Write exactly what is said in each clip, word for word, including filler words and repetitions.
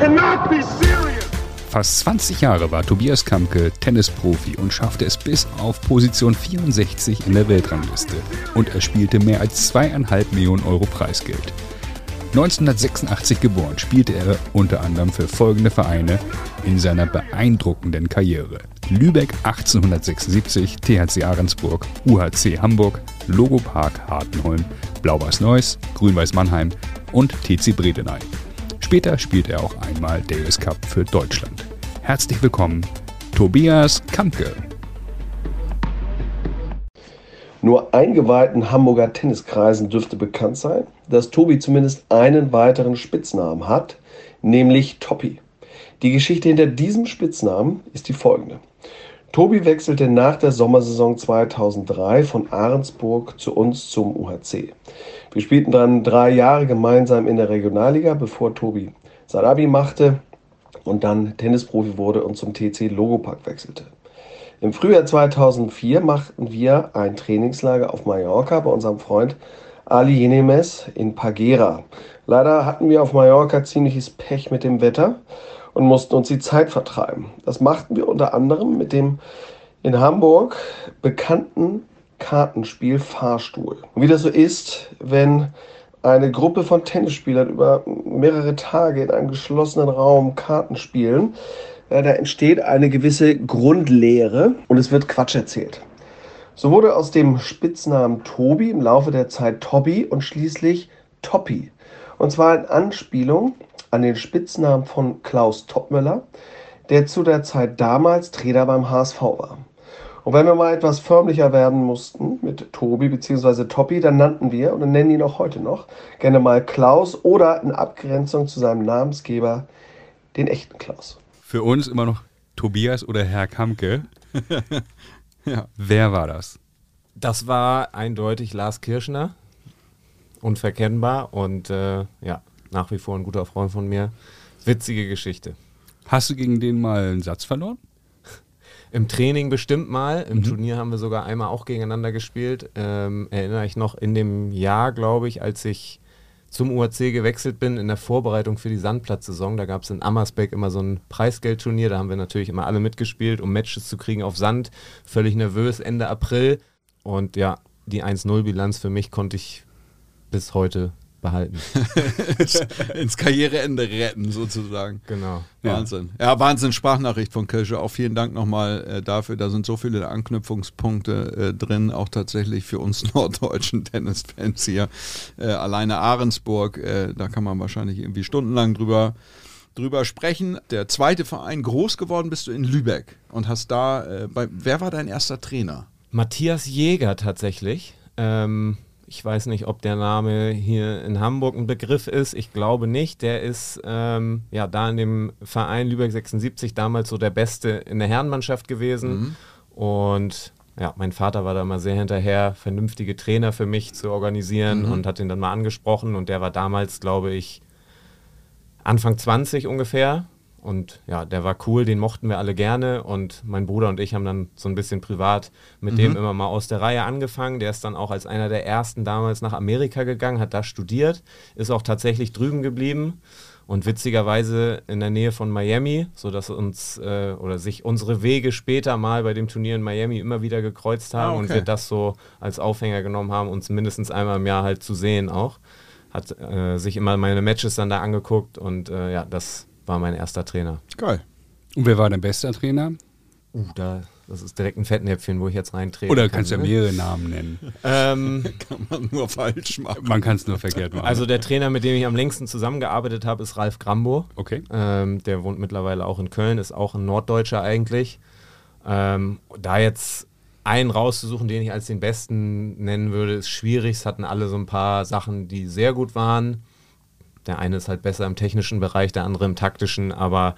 cannot be serious. Fast zwanzig Jahre war Tobias Kamke Tennisprofi und schaffte es bis auf Position vierundsechzig in der Weltrangliste. Und er spielte mehr als zweieinhalb Millionen Euro Preisgeld. neunzehnhundertsechsundachtzig geboren, spielte er unter anderem für folgende Vereine in seiner beeindruckenden Karriere: Lübeck achtzehnhundertsechsundsiebzig, T H C Ahrensburg, U H C Hamburg, Logopark Hartenholm, Blau-Weiß Neuss, Grün-Weiß Mannheim und T C Bredeney. Später spielte er auch einmal Davis Cup für Deutschland. Herzlich willkommen, Tobias Kamke. Nur eingeweihten Hamburger Tenniskreisen dürfte bekannt sein, dass Tobi zumindest einen weiteren Spitznamen hat, nämlich Toppi. Die Geschichte hinter diesem Spitznamen ist die folgende. Tobi wechselte nach der Sommersaison zweitausenddrei von Ahrensburg zu uns zum U H C. Wir spielten dann drei Jahre gemeinsam in der Regionalliga, bevor Tobi sein Abi machte und dann Tennisprofi wurde und zum T C Logopark wechselte. Im Frühjahr zweitausendvier machten wir ein Trainingslager auf Mallorca bei unserem Freund Ali Yenemes in Pagera. Leider hatten wir auf Mallorca ziemliches Pech mit dem Wetter und mussten uns die Zeit vertreiben. Das machten wir unter anderem mit dem in Hamburg bekannten Kartenspiel Fahrstuhl. Und wie das so ist, wenn eine Gruppe von Tennisspielern über mehrere Tage in einem geschlossenen Raum Karten spielen, da entsteht eine gewisse Grundlehre und es wird Quatsch erzählt. So wurde aus dem Spitznamen Tobi im Laufe der Zeit Tobby und schließlich Toppi. Und zwar in Anspielung an den Spitznamen von Klaus Toppmöller, der zu der Zeit damals Trainer beim H S V war. Und wenn wir mal etwas förmlicher werden mussten mit Tobi bzw. Toppi, dann nannten wir, und nennen ihn auch heute noch, gerne mal Klaus oder in Abgrenzung zu seinem Namensgeber, den echten Klaus. Für uns immer noch Tobias oder Herr Kamke. Ja. Wer war das? Das war eindeutig Lars Kirschner. Unverkennbar und äh, ja, nach wie vor ein guter Freund von mir. Witzige Geschichte. Hast du gegen den mal einen Satz verloren? Im Training bestimmt mal. Im mhm. Turnier haben wir sogar einmal auch gegeneinander gespielt. Ähm, erinnere ich noch in dem Jahr, glaube ich, als ich zum U H C gewechselt bin in der Vorbereitung für die Sandplatzsaison. Da gab es in Ammersbeck immer so ein Preisgeldturnier. Da haben wir natürlich immer alle mitgespielt, um Matches zu kriegen auf Sand. Völlig nervös, Ende April. Und ja, die eins null Bilanz für mich konnte ich bis heute behalten. Ins Karriereende retten sozusagen. Genau. Wahnsinn. Ja, ja, Wahnsinn. Sprachnachricht von Kirsche. Auch vielen Dank nochmal äh, dafür. Da sind so viele Anknüpfungspunkte äh, drin, auch tatsächlich für uns norddeutschen Tennisfans hier. Äh, alleine Ahrensburg, äh, da kann man wahrscheinlich irgendwie stundenlang drüber drüber sprechen. Der zweite Verein, groß geworden bist du in Lübeck und hast da, äh, bei, wer war dein erster Trainer? Matthias Jäger tatsächlich. Ähm, Ich weiß nicht, ob der Name hier in Hamburg ein Begriff ist. Ich glaube nicht. Der ist ähm, ja da in dem Verein Lübeck sechsundsiebzig damals so der Beste in der Herrenmannschaft gewesen. Mhm. Und ja, mein Vater war da mal sehr hinterher, vernünftige Trainer für mich zu organisieren, mhm, und hat ihn dann mal angesprochen. Und der war damals, glaube ich, Anfang zwanzig ungefähr. Und ja, der war cool, den mochten wir alle gerne und mein Bruder und ich haben dann so ein bisschen privat mit, mhm, dem immer mal aus der Reihe angefangen. Der ist dann auch als einer der Ersten damals nach Amerika gegangen, hat da studiert, ist auch tatsächlich drüben geblieben und witzigerweise in der Nähe von Miami, sodass uns äh, oder sich unsere Wege später mal bei dem Turnier in Miami immer wieder gekreuzt haben, ah, okay, und wir das so als Aufhänger genommen haben, uns mindestens einmal im Jahr halt zu sehen auch. Hat äh, sich immer meine Matches dann da angeguckt und äh, ja, das war mein erster Trainer. Geil. Und wer war dein bester Trainer? Uh, da, das ist direkt ein Fettnäpfchen, wo ich jetzt reintrete. Oder kannst du kann, ja mehrere Namen nennen. ähm, kann man nur falsch machen. Man kann es nur verkehrt machen. Also der Trainer, mit dem ich am längsten zusammengearbeitet habe, ist Ralf Grambo. Okay. Ähm, der wohnt mittlerweile auch in Köln, ist auch ein Norddeutscher eigentlich. Ähm, da jetzt einen rauszusuchen, den ich als den besten nennen würde, ist schwierig. Es hatten alle so ein paar Sachen, die sehr gut waren. Der eine ist halt besser im technischen Bereich, der andere im taktischen, aber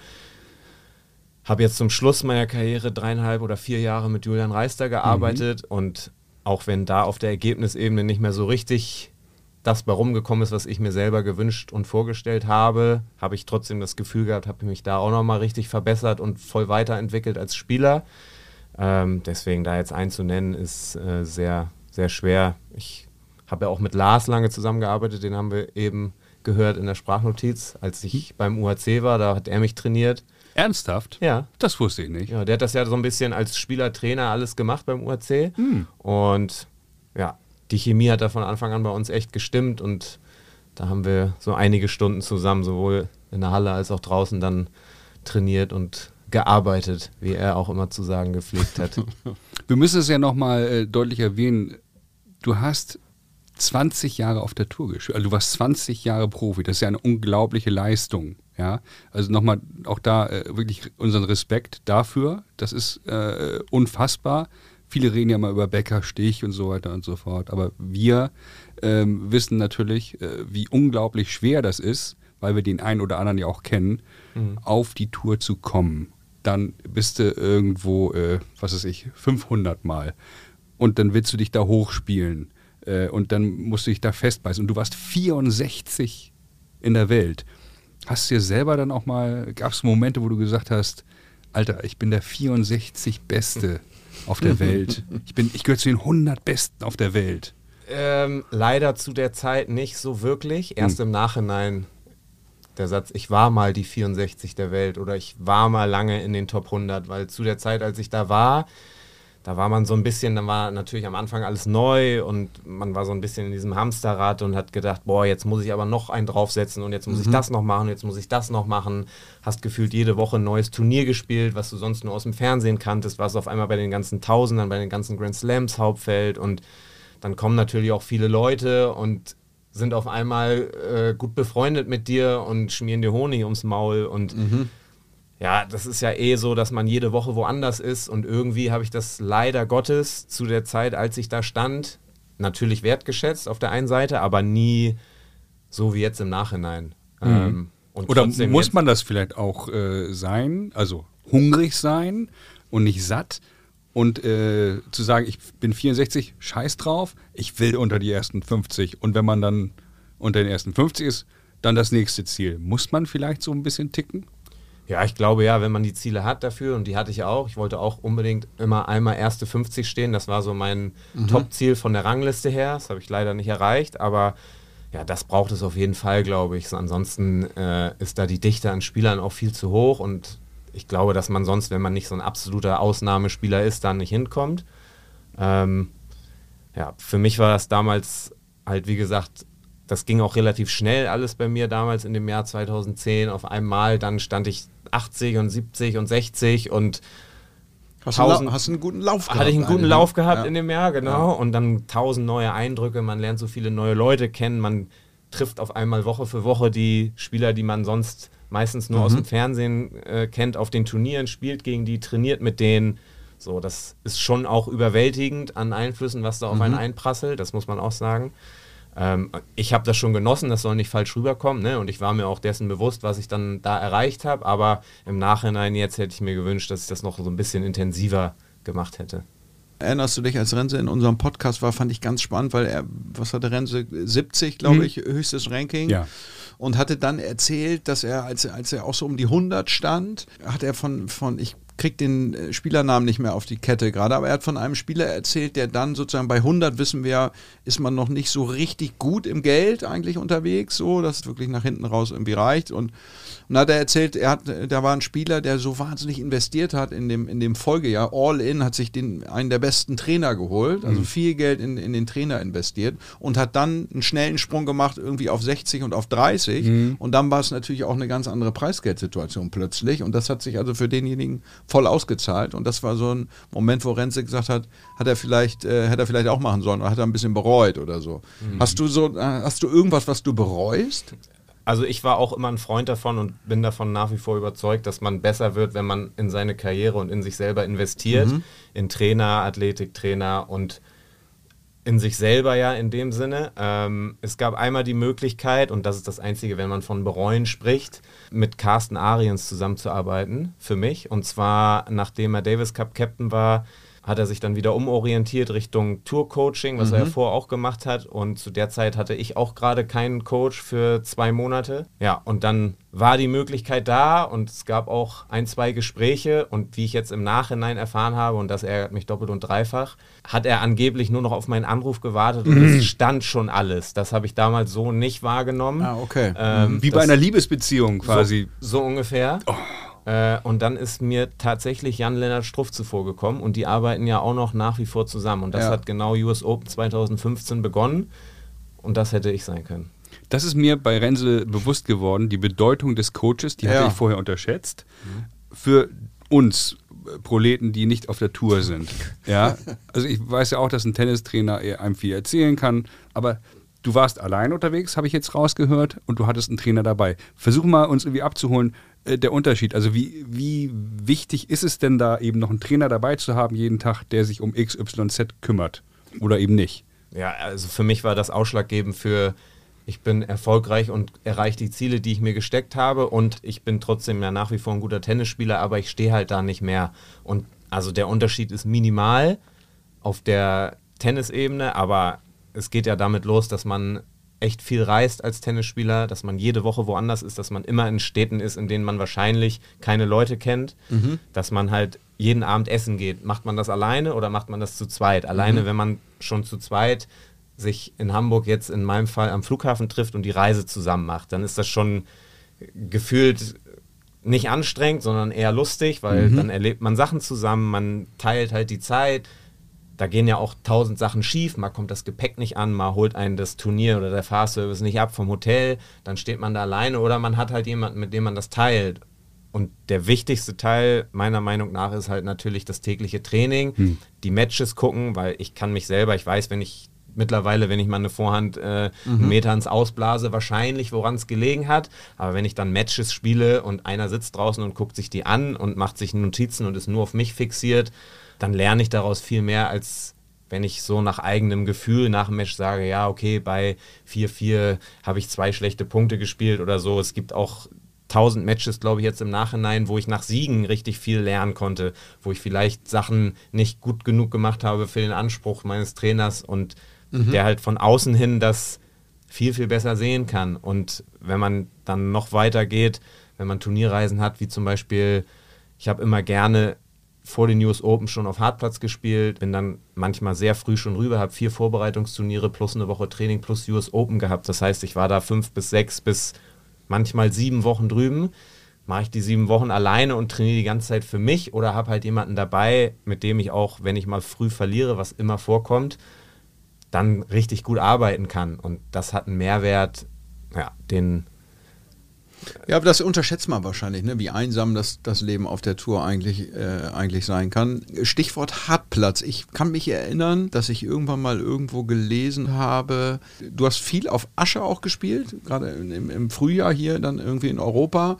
habe jetzt zum Schluss meiner Karriere dreieinhalb oder vier Jahre mit Julian Reister gearbeitet, mhm, und auch wenn da auf der Ergebnisebene nicht mehr so richtig das bei rumgekommen ist, was ich mir selber gewünscht und vorgestellt habe, habe ich trotzdem das Gefühl gehabt, habe mich da auch nochmal richtig verbessert und voll weiterentwickelt als Spieler. Ähm, deswegen da jetzt einen zu nennen, ist äh, sehr, sehr schwer. Ich habe ja auch mit Lars lange zusammengearbeitet, den haben wir eben gehört in der Sprachnotiz, als ich beim U H C war, da hat er mich trainiert. Ernsthaft? Ja. Das wusste ich nicht. Ja, der hat das ja so ein bisschen als Spieler-Trainer alles gemacht beim U H C. Hm. Und ja, die Chemie hat da von Anfang an bei uns echt gestimmt und da haben wir so einige Stunden zusammen, sowohl in der Halle als auch draußen dann trainiert und gearbeitet, wie er auch immer zu sagen gepflegt hat. Wir müssen es ja nochmal äh, deutlich erwähnen, du hast zwanzig Jahre auf der Tour gespielt, also du warst zwanzig Jahre Profi, das ist ja eine unglaubliche Leistung. Ja? Also nochmal auch da äh, wirklich unseren Respekt dafür, das ist äh, unfassbar. Viele reden ja mal über Becker, Stich und so weiter und so fort, aber wir ähm, wissen natürlich, äh, wie unglaublich schwer das ist, weil wir den einen oder anderen ja auch kennen, mhm. auf die Tour zu kommen. Dann bist du irgendwo, äh, was weiß ich, fünfhundert Mal und dann willst du dich da hochspielen äh, und dann musst du dich da festbeißen und du warst vierundsechzig in der Welt. Hast du dir selber dann auch mal, gab es Momente, wo du gesagt hast, Alter, ich bin der vierundsechzig Beste auf der Welt. Ich, bin, ich gehöre zu den hundert Besten auf der Welt. Ähm, leider zu der Zeit nicht so wirklich, erst hm. im Nachhinein. Der Satz, ich war mal die vierundsechzig der Welt oder ich war mal lange in den Top hundert, weil zu der Zeit, als ich da war, da war man so ein bisschen, dann war natürlich am Anfang alles neu und man war so ein bisschen in diesem Hamsterrad und hat gedacht, boah, jetzt muss ich aber noch einen draufsetzen und jetzt muss mhm. ich das noch machen, jetzt muss ich das noch machen. Hast gefühlt jede Woche ein neues Turnier gespielt, was du sonst nur aus dem Fernsehen kanntest, warst auf einmal bei den ganzen Tausendern, bei den ganzen Grand Slams Hauptfeld und dann kommen natürlich auch viele Leute und sind auf einmal äh, gut befreundet mit dir und schmieren dir Honig ums Maul. Und mhm. ja, das ist ja eh so, dass man jede Woche woanders ist. Und irgendwie habe ich das leider Gottes zu der Zeit, als ich da stand, natürlich wertgeschätzt auf der einen Seite, aber nie so wie jetzt im Nachhinein. Mhm. Ähm, und oder muss man das vielleicht auch äh, sein, also hungrig sein und nicht satt? Und äh, zu sagen, ich bin vierundsechzig, scheiß drauf, ich will unter die ersten fünfzig. Und wenn man dann unter den ersten fünfzig ist, dann das nächste Ziel. Muss man vielleicht so ein bisschen ticken? Ja, ich glaube ja, wenn man die Ziele hat dafür, und die hatte ich auch. Ich wollte auch unbedingt immer einmal erste fünfzig stehen. Das war so mein mhm. Top-Ziel von der Rangliste her. Das habe ich leider nicht erreicht, aber ja, das braucht es auf jeden Fall, glaube ich. Ansonsten äh, ist da die Dichte an Spielern auch viel zu hoch und ich glaube, dass man sonst, wenn man nicht so ein absoluter Ausnahmespieler ist, dann nicht hinkommt. Ähm, ja, für mich war das damals halt, wie gesagt, das ging auch relativ schnell alles bei mir damals in dem Jahr zweitausendzehn. Auf einmal, dann stand ich achtzig und siebzig und sechzig und hast tausend, hast du einen guten Lauf gehabt. Hatte ich einen guten einen, Lauf gehabt ja. in dem Jahr, genau. Ja. Und dann tausend neue Eindrücke, man lernt so viele neue Leute kennen, man trifft auf einmal Woche für Woche die Spieler, die man sonst meistens nur mhm. aus dem Fernsehen äh, kennt, auf den Turnieren, spielt gegen die, trainiert mit denen. So, das ist schon auch überwältigend an Einflüssen, was da auf mhm. einen einprasselt, das muss man auch sagen. Ähm, ich habe das schon genossen, das soll nicht falsch rüberkommen, ne? Und ich war mir auch dessen bewusst, was ich dann da erreicht habe, aber im Nachhinein jetzt hätte ich mir gewünscht, dass ich das noch so ein bisschen intensiver gemacht hätte. Erinnerst du dich, als Rense in unserem Podcast war, fand ich ganz spannend, weil er, was hatte Rense, siebzig, glaube mhm. ich, höchstes Ranking. Ja. Und hatte dann erzählt, dass er, als, als er auch so um die hundert stand, hat er von, von ich krieg den Spielernamen nicht mehr auf die Kette gerade, aber er hat von einem Spieler erzählt, der dann sozusagen bei hundert, wissen wir, ist man noch nicht so richtig gut im Geld eigentlich unterwegs, so, dass es wirklich nach hinten raus irgendwie reicht. Und dann hat er erzählt, er hat, da war ein Spieler, der so wahnsinnig investiert hat in dem, in dem Folgejahr. All in hat sich den, einen der besten Trainer geholt, also mhm. viel Geld in, in den Trainer investiert und hat dann einen schnellen Sprung gemacht, irgendwie auf sechzig und auf dreißig. Mhm. Und dann war es natürlich auch eine ganz andere Preisgeldsituation plötzlich. Und das hat sich also für denjenigen voll ausgezahlt. Und das war so ein Moment, wo Renze gesagt hat, hat er vielleicht, äh, hätte er vielleicht auch machen sollen oder hat er ein bisschen bereut oder so. Mhm. Hast du so, hast du irgendwas, was du bereust? Also ich war auch immer ein Freund davon und bin davon nach wie vor überzeugt, dass man besser wird, wenn man in seine Karriere und in sich selber investiert, mhm. in Trainer, Athletiktrainer und in sich selber ja in dem Sinne. Ähm, es gab einmal die Möglichkeit, und das ist das Einzige, wenn man von bereuen spricht, mit Carsten Ariens zusammenzuarbeiten für mich. Und zwar, nachdem er Davis Cup Captain war, hat er sich dann wieder umorientiert Richtung Tour-Coaching, was mhm. er ja vorher auch gemacht hat. Und zu der Zeit hatte ich auch gerade keinen Coach für zwei Monate. Ja, und dann war die Möglichkeit da und es gab auch ein, zwei Gespräche. Und wie ich jetzt im Nachhinein erfahren habe, und das ärgert mich doppelt und dreifach, hat er angeblich nur noch auf meinen Anruf gewartet und mhm. es stand schon alles. Das habe ich damals so nicht wahrgenommen. Ah, okay. Ähm, wie bei einer Liebesbeziehung quasi. So, so ungefähr. Oh. Und dann ist mir tatsächlich Jan Lennard Struff zuvor gekommen und die arbeiten ja auch noch nach wie vor zusammen. Und das ja. hat genau U S Open zwanzig fünfzehn begonnen und das hätte ich sein können. Das ist mir bei Rensel bewusst geworden, die Bedeutung des Coaches, die ja. hatte ich vorher unterschätzt, mhm. für uns Proleten, die nicht auf der Tour sind. Ja? Also ich weiß ja auch, dass ein Tennistrainer einem viel erzählen kann, aber... Du warst allein unterwegs, habe ich jetzt rausgehört, und du hattest einen Trainer dabei. Versuch mal, uns irgendwie abzuholen, äh, der Unterschied. Also wie, wie wichtig ist es denn da, eben noch einen Trainer dabei zu haben jeden Tag, der sich um X Y Z kümmert oder eben nicht? Ja, also für mich war das ausschlaggebend für, ich bin erfolgreich und erreiche die Ziele, die ich mir gesteckt habe, und ich bin trotzdem ja nach wie vor ein guter Tennisspieler, aber ich stehe halt da nicht mehr. Und also der Unterschied ist minimal auf der Tennisebene, aber... Es geht ja damit los, dass man echt viel reist als Tennisspieler, dass man jede Woche woanders ist, dass man immer in Städten ist, in denen man wahrscheinlich keine Leute kennt, mhm. dass man halt jeden Abend essen geht. Macht man das alleine oder macht man das zu zweit? Alleine, mhm. wenn man schon zu zweit sich in Hamburg jetzt in meinem Fall am Flughafen trifft und die Reise zusammen macht, dann ist das schon gefühlt nicht anstrengend, sondern eher lustig, weil mhm. dann erlebt man Sachen zusammen, man teilt halt die Zeit. Da gehen ja auch tausend Sachen schief, mal kommt das Gepäck nicht an, mal holt einen das Turnier oder der Fahrservice nicht ab vom Hotel, dann steht man da alleine oder man hat halt jemanden, mit dem man das teilt. Und der wichtigste Teil meiner Meinung nach ist halt natürlich das tägliche Training, hm. die Matches gucken, weil ich kann mich selber, ich weiß, wenn ich mittlerweile, wenn ich mal eine Vorhand äh, mhm. einen Meter ins Ausblase, wahrscheinlich, woran es gelegen hat, aber wenn ich dann Matches spiele und einer sitzt draußen und guckt sich die an und macht sich Notizen und ist nur auf mich fixiert, dann lerne ich daraus viel mehr, als wenn ich so nach eigenem Gefühl nach dem Match sage, ja, okay, bei vier vier habe ich zwei schlechte Punkte gespielt oder so. Es gibt auch tausend Matches, glaube ich, jetzt im Nachhinein, wo ich nach Siegen richtig viel lernen konnte, wo ich vielleicht Sachen nicht gut genug gemacht habe für den Anspruch meines Trainers und mhm. der halt von außen hin das viel, viel besser sehen kann. Und wenn man dann noch weiter geht, wenn man Turnierreisen hat, wie zum Beispiel, ich habe immer gerne... vor den U S Open schon auf Hartplatz gespielt, bin dann manchmal sehr früh schon rüber, habe vier Vorbereitungsturniere plus eine Woche Training plus U S Open gehabt. Das heißt, ich war da fünf bis sechs bis manchmal sieben Wochen drüben. Mache ich die sieben Wochen alleine und trainiere die ganze Zeit für mich oder habe halt jemanden dabei, mit dem ich auch, wenn ich mal früh verliere, was immer vorkommt, dann richtig gut arbeiten kann. Und das hat einen Mehrwert, ja, den... Ja, aber das unterschätzt man wahrscheinlich, ne? Wie einsam das, das Leben auf der Tour eigentlich, äh, eigentlich sein kann. Stichwort Hartplatz. Ich kann mich erinnern, dass ich irgendwann mal irgendwo gelesen habe, du hast viel auf Asche auch gespielt, gerade im, im Frühjahr hier dann irgendwie in Europa.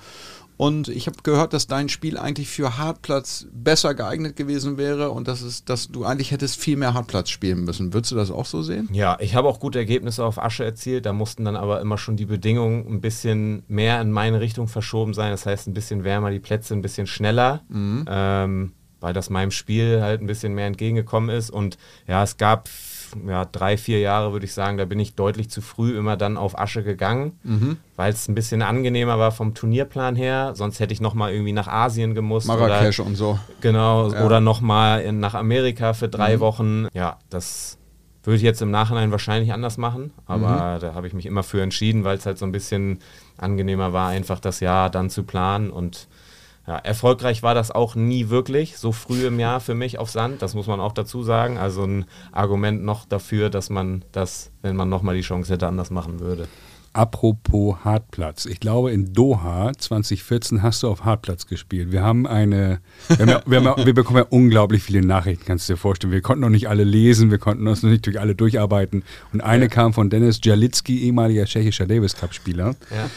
Und ich habe gehört, dass dein Spiel eigentlich für Hartplatz besser geeignet gewesen wäre und dass, es, dass du eigentlich hättest viel mehr Hartplatz spielen müssen. Würdest du das auch so sehen? Ja, ich habe auch gute Ergebnisse auf Asche erzielt. Da mussten dann aber immer schon die Bedingungen ein bisschen mehr in meine Richtung verschoben sein. Das heißt, ein bisschen wärmer die Plätze, ein bisschen schneller, mhm. ähm, weil das meinem Spiel halt ein bisschen mehr entgegengekommen ist. Und ja, es gab ja, drei, vier Jahre, würde ich sagen, da bin ich deutlich zu früh immer dann auf Asche gegangen, mhm. weil es ein bisschen angenehmer war vom Turnierplan her. Sonst hätte ich nochmal irgendwie nach Asien gemusst. Marrakesch oder, und so. Genau, ja. Oder nochmal nach Amerika für drei mhm. Wochen. Ja, das würde ich jetzt im Nachhinein wahrscheinlich anders machen, aber mhm. da habe ich mich immer für entschieden, weil es halt so ein bisschen angenehmer war, einfach das Jahr dann zu planen. Und ja, erfolgreich war das auch nie wirklich, so früh im Jahr für mich auf Sand, das muss man auch dazu sagen. Also ein Argument noch dafür, dass man das, wenn man nochmal die Chance hätte, anders machen würde. Apropos Hartplatz. Ich glaube, in Doha zwanzig vierzehn hast du auf Hartplatz gespielt. Wir haben eine, wir, haben ja, wir, haben ja, wir bekommen ja unglaublich viele Nachrichten, kannst du dir vorstellen. Wir konnten noch nicht alle lesen, wir konnten uns noch nicht durch alle durcharbeiten. Und eine ja. kam von Dennis Jelitzki, ehemaliger tschechischer Davis Cup-Spieler, ja.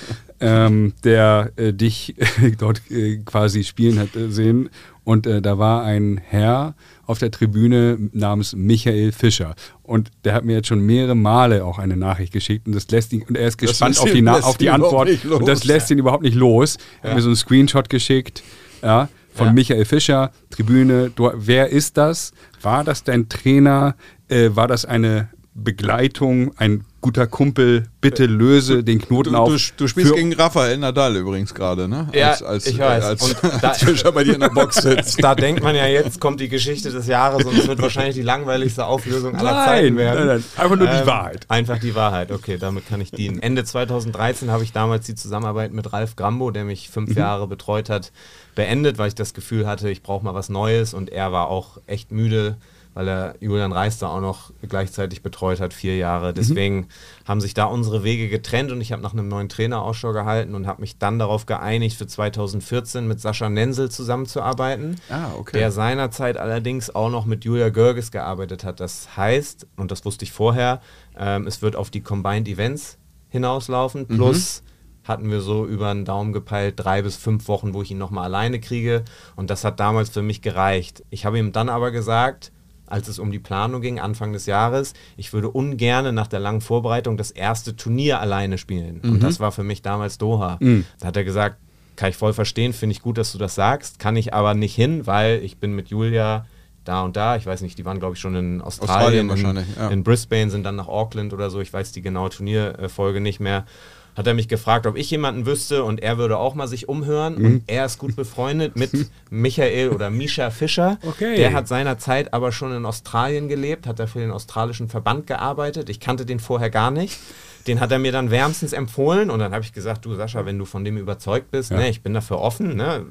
ähm, der äh, dich dort äh, quasi spielen hat äh, sehen. Und äh, da war ein Herr auf der Tribüne namens Michael Fischer. Und der hat mir jetzt schon mehrere Male auch eine Nachricht geschickt. Und, das lässt ihn, und er ist gespannt auf die, Na- auf die Antwort. Und das lässt ihn überhaupt nicht los. Er hat ja. mir so einen Screenshot geschickt. Ja. von ja. Michael Fischer, Tribüne, du, wer ist das? War das dein Trainer? Äh, war das eine Begleitung, ein guter Kumpel, bitte löse den Knoten du, auf. Du, du spielst gegen Rafael Nadal übrigens gerade, ne? Ja, als, als, ich weiß. Als, und als, als Fischer bei dir in der Box sitzt. Da denkt man ja, jetzt kommt die Geschichte des Jahres und es wird wahrscheinlich die langweiligste Auflösung aller nein, Zeiten werden. Nein, nein, einfach nur ähm, die Wahrheit. Einfach die Wahrheit, okay, damit kann ich dienen. Ende zweitausenddreizehn habe ich damals die Zusammenarbeit mit Ralf Grambo, der mich fünf mhm. Jahre betreut hat, beendet, weil ich das Gefühl hatte, ich brauche mal was Neues, und er war auch echt müde, weil er Julian Reister auch noch gleichzeitig betreut hat, vier Jahre. Deswegen mhm. haben sich da unsere Wege getrennt und ich habe nach einem neuen Trainer Ausschau gehalten und habe mich dann darauf geeinigt, für zweitausendvierzehn mit Sascha Nensel zusammenzuarbeiten, ah, okay. der seinerzeit allerdings auch noch mit Julia Görges gearbeitet hat. Das heißt, und das wusste ich vorher, ähm, es wird auf die Combined Events hinauslaufen, plus mhm. hatten wir so über den Daumen gepeilt, drei bis fünf Wochen, wo ich ihn nochmal alleine kriege, und das hat damals für mich gereicht. Ich habe ihm dann aber gesagt, als es um die Planung ging, Anfang des Jahres, ich würde ungern nach der langen Vorbereitung das erste Turnier alleine spielen. Mhm. Und das war für mich damals Doha. Mhm. Da hat er gesagt, kann ich voll verstehen, finde ich gut, dass du das sagst, kann ich aber nicht hin, weil ich bin mit Julia da und da, ich weiß nicht, die waren glaube ich schon in Australien, Australien wahrscheinlich, in, ja. in Brisbane, sind dann nach Auckland oder so, ich weiß die genaue Turnierfolge nicht mehr. Hat er mich gefragt, ob ich jemanden wüsste, und er würde auch mal sich umhören. Mhm. Und er ist gut befreundet mit Michael oder Mischa Fischer. Okay. Der hat seinerzeit aber schon in Australien gelebt, hat da für den australischen Verband gearbeitet. Ich kannte den vorher gar nicht. Den hat er mir dann wärmstens empfohlen. Und dann habe ich gesagt, du Sascha, wenn du von dem überzeugt bist, ja. ne, ich bin dafür offen, ne,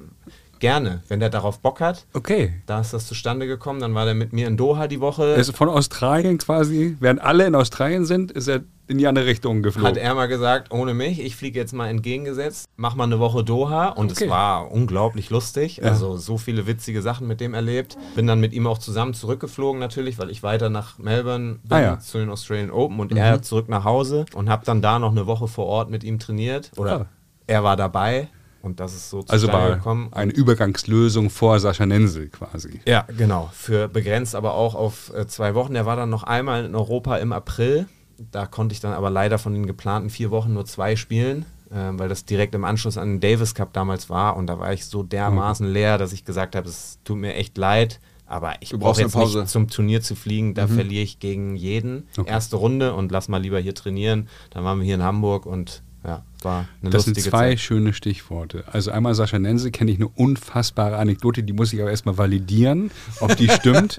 gerne, wenn der darauf Bock hat. Okay. Da ist das zustande gekommen. Dann war der mit mir in Doha die Woche. Also von Australien quasi, während alle in Australien sind, ist er in die andere Richtung geflogen. Hat er mal gesagt, ohne mich, ich fliege jetzt mal entgegengesetzt, mach mal eine Woche Doha, und okay. es war unglaublich lustig, ja. also so viele witzige Sachen mit dem erlebt. Bin dann mit ihm auch zusammen zurückgeflogen natürlich, weil ich weiter nach Melbourne bin, ah, ja. zu den Australian Open, und mhm. er zurück nach Hause, und habe dann da noch eine Woche vor Ort mit ihm trainiert, oder ja. er war dabei. Und das ist so also gekommen. Eine Übergangslösung vor Sascha Nensel quasi. Ja, genau. Für begrenzt aber auch auf äh, zwei Wochen. Der war dann noch einmal in Europa im April. Da konnte ich dann aber leider von den geplanten vier Wochen nur zwei spielen, äh, weil das direkt im Anschluss an den Davis Cup damals war. Und da war ich so dermaßen mhm. leer, dass ich gesagt habe, es tut mir echt leid, aber ich brauche jetzt Pause. Nicht zum Turnier zu fliegen. Da mhm. verliere ich gegen jeden. Okay. Erste Runde und lass mal lieber hier trainieren. Dann waren wir hier in Hamburg und ja, war eine das lustige sind zwei Zeit. Schöne Stichworte. Also einmal Sascha Nensel kenne ich eine unfassbare Anekdote, die muss ich aber erstmal validieren, ob die stimmt.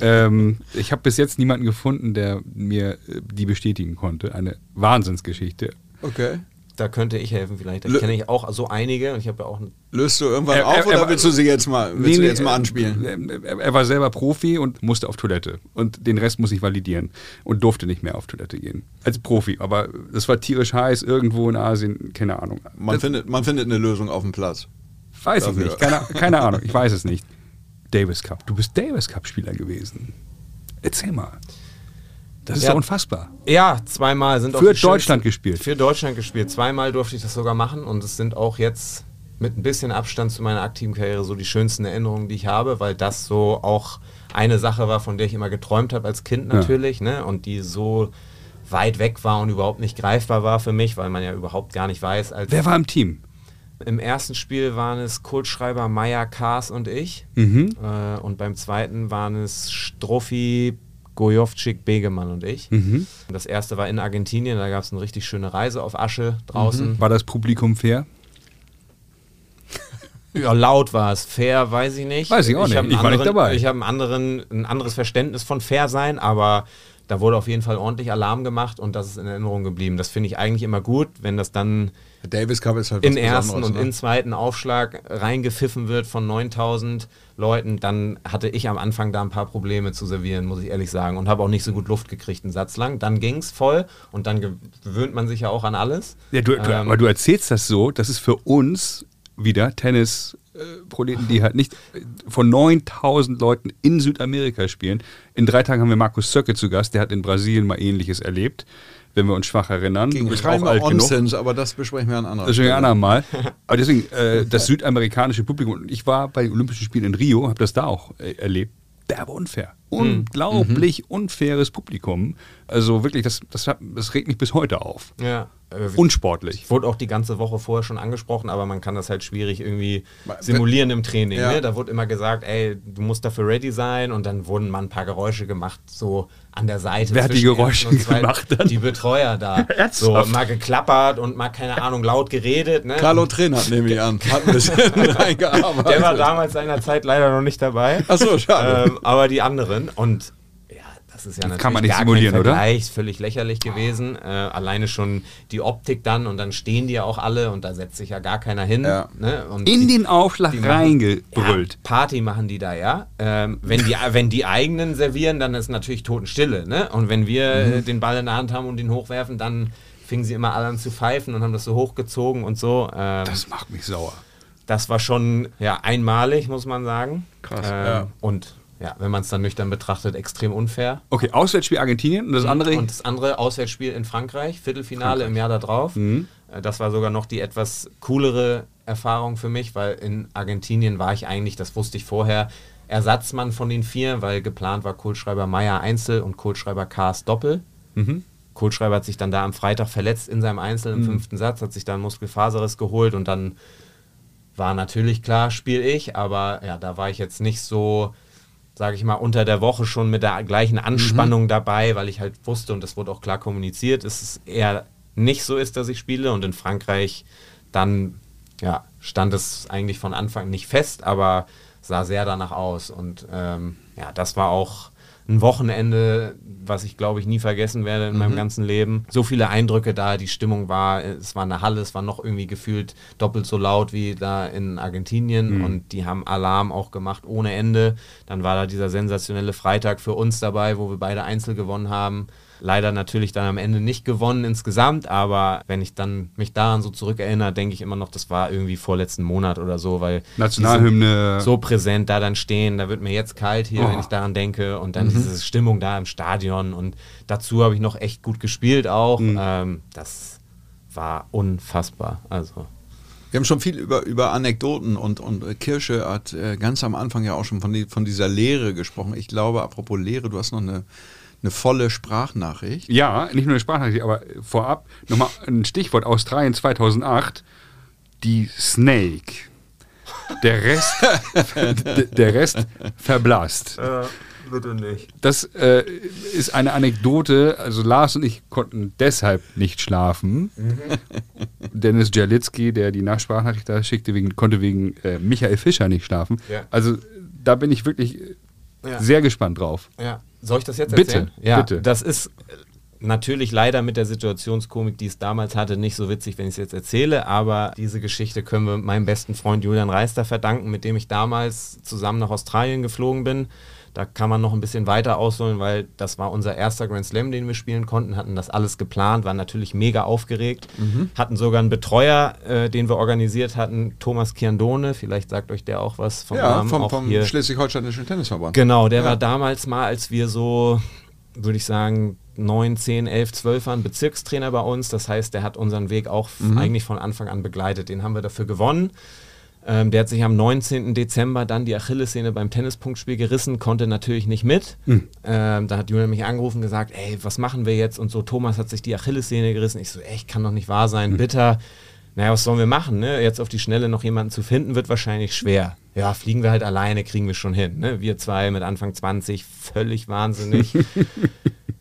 Ähm, ich habe bis jetzt niemanden gefunden, der mir die bestätigen konnte. Eine Wahnsinnsgeschichte. Okay. Da könnte ich helfen vielleicht. Da Lö- kenne ich auch so einige und ich habe ja auch... Löst du irgendwann er, auf er, oder er war, willst du sie jetzt mal, willst nee, du jetzt mal anspielen? Er, er war selber Profi und musste auf Toilette. Und den Rest muss ich validieren. Und durfte nicht mehr auf Toilette gehen. Als Profi. Aber das war tierisch heiß irgendwo in Asien. Keine Ahnung. Man, das, findet, man findet eine Lösung auf dem Platz. Weiß dafür. Ich nicht. Keine, keine Ahnung. Ich weiß es nicht. Davis Cup. Du bist Davis Cup-Spieler gewesen. Erzähl mal. Das ist ja unfassbar. Ja, zweimal sind auch für Deutschland gespielt. Für Deutschland gespielt. Zweimal durfte ich das sogar machen, und es sind auch jetzt mit ein bisschen Abstand zu meiner aktiven Karriere so die schönsten Erinnerungen, die ich habe, weil das so auch eine Sache war, von der ich immer geträumt habe als Kind natürlich, ja. ne? Und die so weit weg war und überhaupt nicht greifbar war für mich, weil man ja überhaupt gar nicht weiß. Als Wer war im Team? Im ersten Spiel waren es Kultschreiber, Meier, Kars und ich. Mhm. Äh, und beim zweiten waren es Struffi, Gojovcik, Begemann und ich. Mhm. Das erste war in Argentinien, da gab es eine richtig schöne Reise auf Asche draußen. Mhm. War das Publikum fair? Ja, laut war es. Fair, weiß ich nicht. Weiß ich auch ich nicht. Ich war anderen, nicht dabei. Ich habe ein anderes Verständnis von fair sein, aber da wurde auf jeden Fall ordentlich Alarm gemacht und das ist in Erinnerung geblieben. Das finde ich eigentlich immer gut, wenn das dann Davis Cup ist halt in ersten und ne? in zweiten Aufschlag reingepfiffen wird von neuntausend Leuten, dann hatte ich am Anfang da ein paar Probleme zu servieren, muss ich ehrlich sagen, und habe auch nicht so gut Luft gekriegt, einen Satz lang. Dann ging's voll und dann gewöhnt man sich ja auch an alles. Ja, du, ähm, aber du erzählst das so, das ist für uns wieder Tennis äh, Proleten, die halt nicht von neuntausend Leuten in Südamerika spielen. In drei Tagen haben wir Markus Zöcke zu Gast, der hat in Brasilien mal Ähnliches erlebt, wenn wir uns schwach erinnern. Gegen Reimer Nonsens, aber das besprechen wir an anderer Stelle. Das besprechen wir an anderer Mal. Aber deswegen, äh, das südamerikanische Publikum, ich war bei den Olympischen Spielen in Rio, habe das da auch äh, erlebt, derbe unfair. unglaublich mhm. unfaires Publikum. Also wirklich, das, das, hat, das regt mich bis heute auf. Ja. Unsportlich. Wurde auch die ganze Woche vorher schon angesprochen, aber man kann das halt schwierig irgendwie simulieren im Training. Ja. Ne? Da wurde immer gesagt, ey, du musst dafür ready sein, und dann wurden mal ein paar Geräusche gemacht, so an der Seite. Wer hat die Geräusche gemacht dann? Die Betreuer da. So mal geklappert und mal, keine Ahnung, laut geredet. Ne? Carlo Trin hat, nehme ich an, hat ein bisschen reingearbeitet. Der war damals seiner Zeit leider noch nicht dabei. Ach so, schade. Ähm, aber die anderen, und das ist ja natürlich kann man nicht gar simulieren, kein Vergleich, oder? Völlig lächerlich gewesen. Äh, alleine schon die Optik dann, und dann stehen die ja auch alle und da setzt sich ja gar keiner hin. Ja. Ne? Und in die, den Aufschlag reingebrüllt. Ja, Party machen die da, ja. Ähm, wenn, die, wenn die eigenen servieren, dann ist natürlich Totenstille. Ne? Und wenn wir mhm. den Ball in der Hand haben und ihn hochwerfen, dann fingen sie immer alle an zu pfeifen und haben das so hochgezogen und so. Ähm, das macht mich sauer. Das war schon ja, einmalig, muss man sagen. Krass, ähm, ja. Und... ja, wenn man es dann nüchtern betrachtet, extrem unfair. Okay, Auswärtsspiel Argentinien und das andere? Und das andere Auswärtsspiel in Frankreich, Viertelfinale Frankreich. Im Jahr darauf. Mhm. Das war sogar noch die etwas coolere Erfahrung für mich, weil in Argentinien war ich eigentlich, das wusste ich vorher, Ersatzmann von den vier, weil geplant war Kohlschreiber Meier Einzel und Kohlschreiber Kaas Doppel. Mhm. Kohlschreiber hat sich dann da am Freitag verletzt in seinem Einzel im mhm. fünften Satz, hat sich dann Muskelfaserriss geholt und dann war natürlich klar, spiele ich, aber ja, da war ich jetzt nicht so... sage ich mal, unter der Woche schon mit der gleichen Anspannung mhm. dabei, weil ich halt wusste, und das wurde auch klar kommuniziert, dass es eher nicht so ist, dass ich spiele. Und in Frankreich dann ja, stand es eigentlich von Anfang nicht fest, aber sah sehr danach aus. Und ähm, ja, das war auch ein Wochenende, was ich, glaube ich, nie vergessen werde in mhm. meinem ganzen Leben. So viele Eindrücke da, die Stimmung war, es war eine Halle, es war noch irgendwie gefühlt doppelt so laut wie da in Argentinien mhm. und die haben Alarm auch gemacht ohne Ende. Dann war da dieser sensationelle Freitag für uns dabei, wo wir beide Einzel gewonnen haben. Leider natürlich dann am Ende nicht gewonnen insgesamt, aber wenn ich dann mich daran so zurückerinnere, denke ich immer noch, das war irgendwie vorletzten Monat oder so, weil Nationalhymne so präsent da dann stehen, da wird mir jetzt kalt hier, oh. wenn ich daran denke, und dann mhm. diese Stimmung da im Stadion, und dazu habe ich noch echt gut gespielt auch, mhm. ähm, das war unfassbar, also... Wir haben schon viel über, über Anekdoten und, und Kirsche hat äh, ganz am Anfang ja auch schon von, die, von dieser Lehre gesprochen. Ich glaube, apropos Lehre, du hast noch eine Eine volle Sprachnachricht. Ja, nicht nur eine Sprachnachricht, aber vorab nochmal ein Stichwort: Australien zweitausendacht, die Snake. Der Rest, der Rest verblasst. Äh, bitte nicht. Das äh, ist eine Anekdote. Also, Lars und ich konnten deshalb nicht schlafen. Mhm. Dennis Jelitzki, der die Nachsprachnachricht da schickte, wegen, konnte wegen äh, Michael Fischer nicht schlafen. Ja. Also, da bin ich wirklich ja. sehr gespannt drauf. Ja. Soll ich das jetzt erzählen? Bitte, ja, bitte. Das ist natürlich leider mit der Situationskomik, die es damals hatte, nicht so witzig, wenn ich es jetzt erzähle, aber diese Geschichte können wir meinem besten Freund Julian Reister verdanken, mit dem ich damals zusammen nach Australien geflogen bin. Da kann man noch ein bisschen weiter ausholen, weil das war unser erster Grand Slam, den wir spielen konnten, hatten das alles geplant, waren natürlich mega aufgeregt, mhm. hatten sogar einen Betreuer, äh, den wir organisiert hatten, Thomas Kirndone, vielleicht sagt euch der auch was vom ja, Namen. Vom, vom Schleswig-Holsteinischen Tennisverband. Genau, der ja. war damals mal, als wir so, würde ich sagen, neun, zehn, elf, zwölf waren Bezirkstrainer bei uns, das heißt, der hat unseren Weg auch mhm. eigentlich von Anfang an begleitet, den haben wir dafür gewonnen. Ähm, der hat sich am neunzehnten Dezember dann die Achillessehne beim Tennispunktspiel gerissen, konnte natürlich nicht mit. Mhm. Ähm, da hat Julian mich angerufen und gesagt, ey, was machen wir jetzt? Und so, Thomas hat sich die Achillessehne gerissen. Ich so, ey, kann doch nicht wahr sein, mhm. bitter. Naja, was sollen wir machen? Ne? Jetzt auf die Schnelle noch jemanden zu finden, wird wahrscheinlich schwer. Ja, fliegen wir halt alleine, kriegen wir schon hin. Ne? Wir zwei mit Anfang zwanzig, völlig wahnsinnig.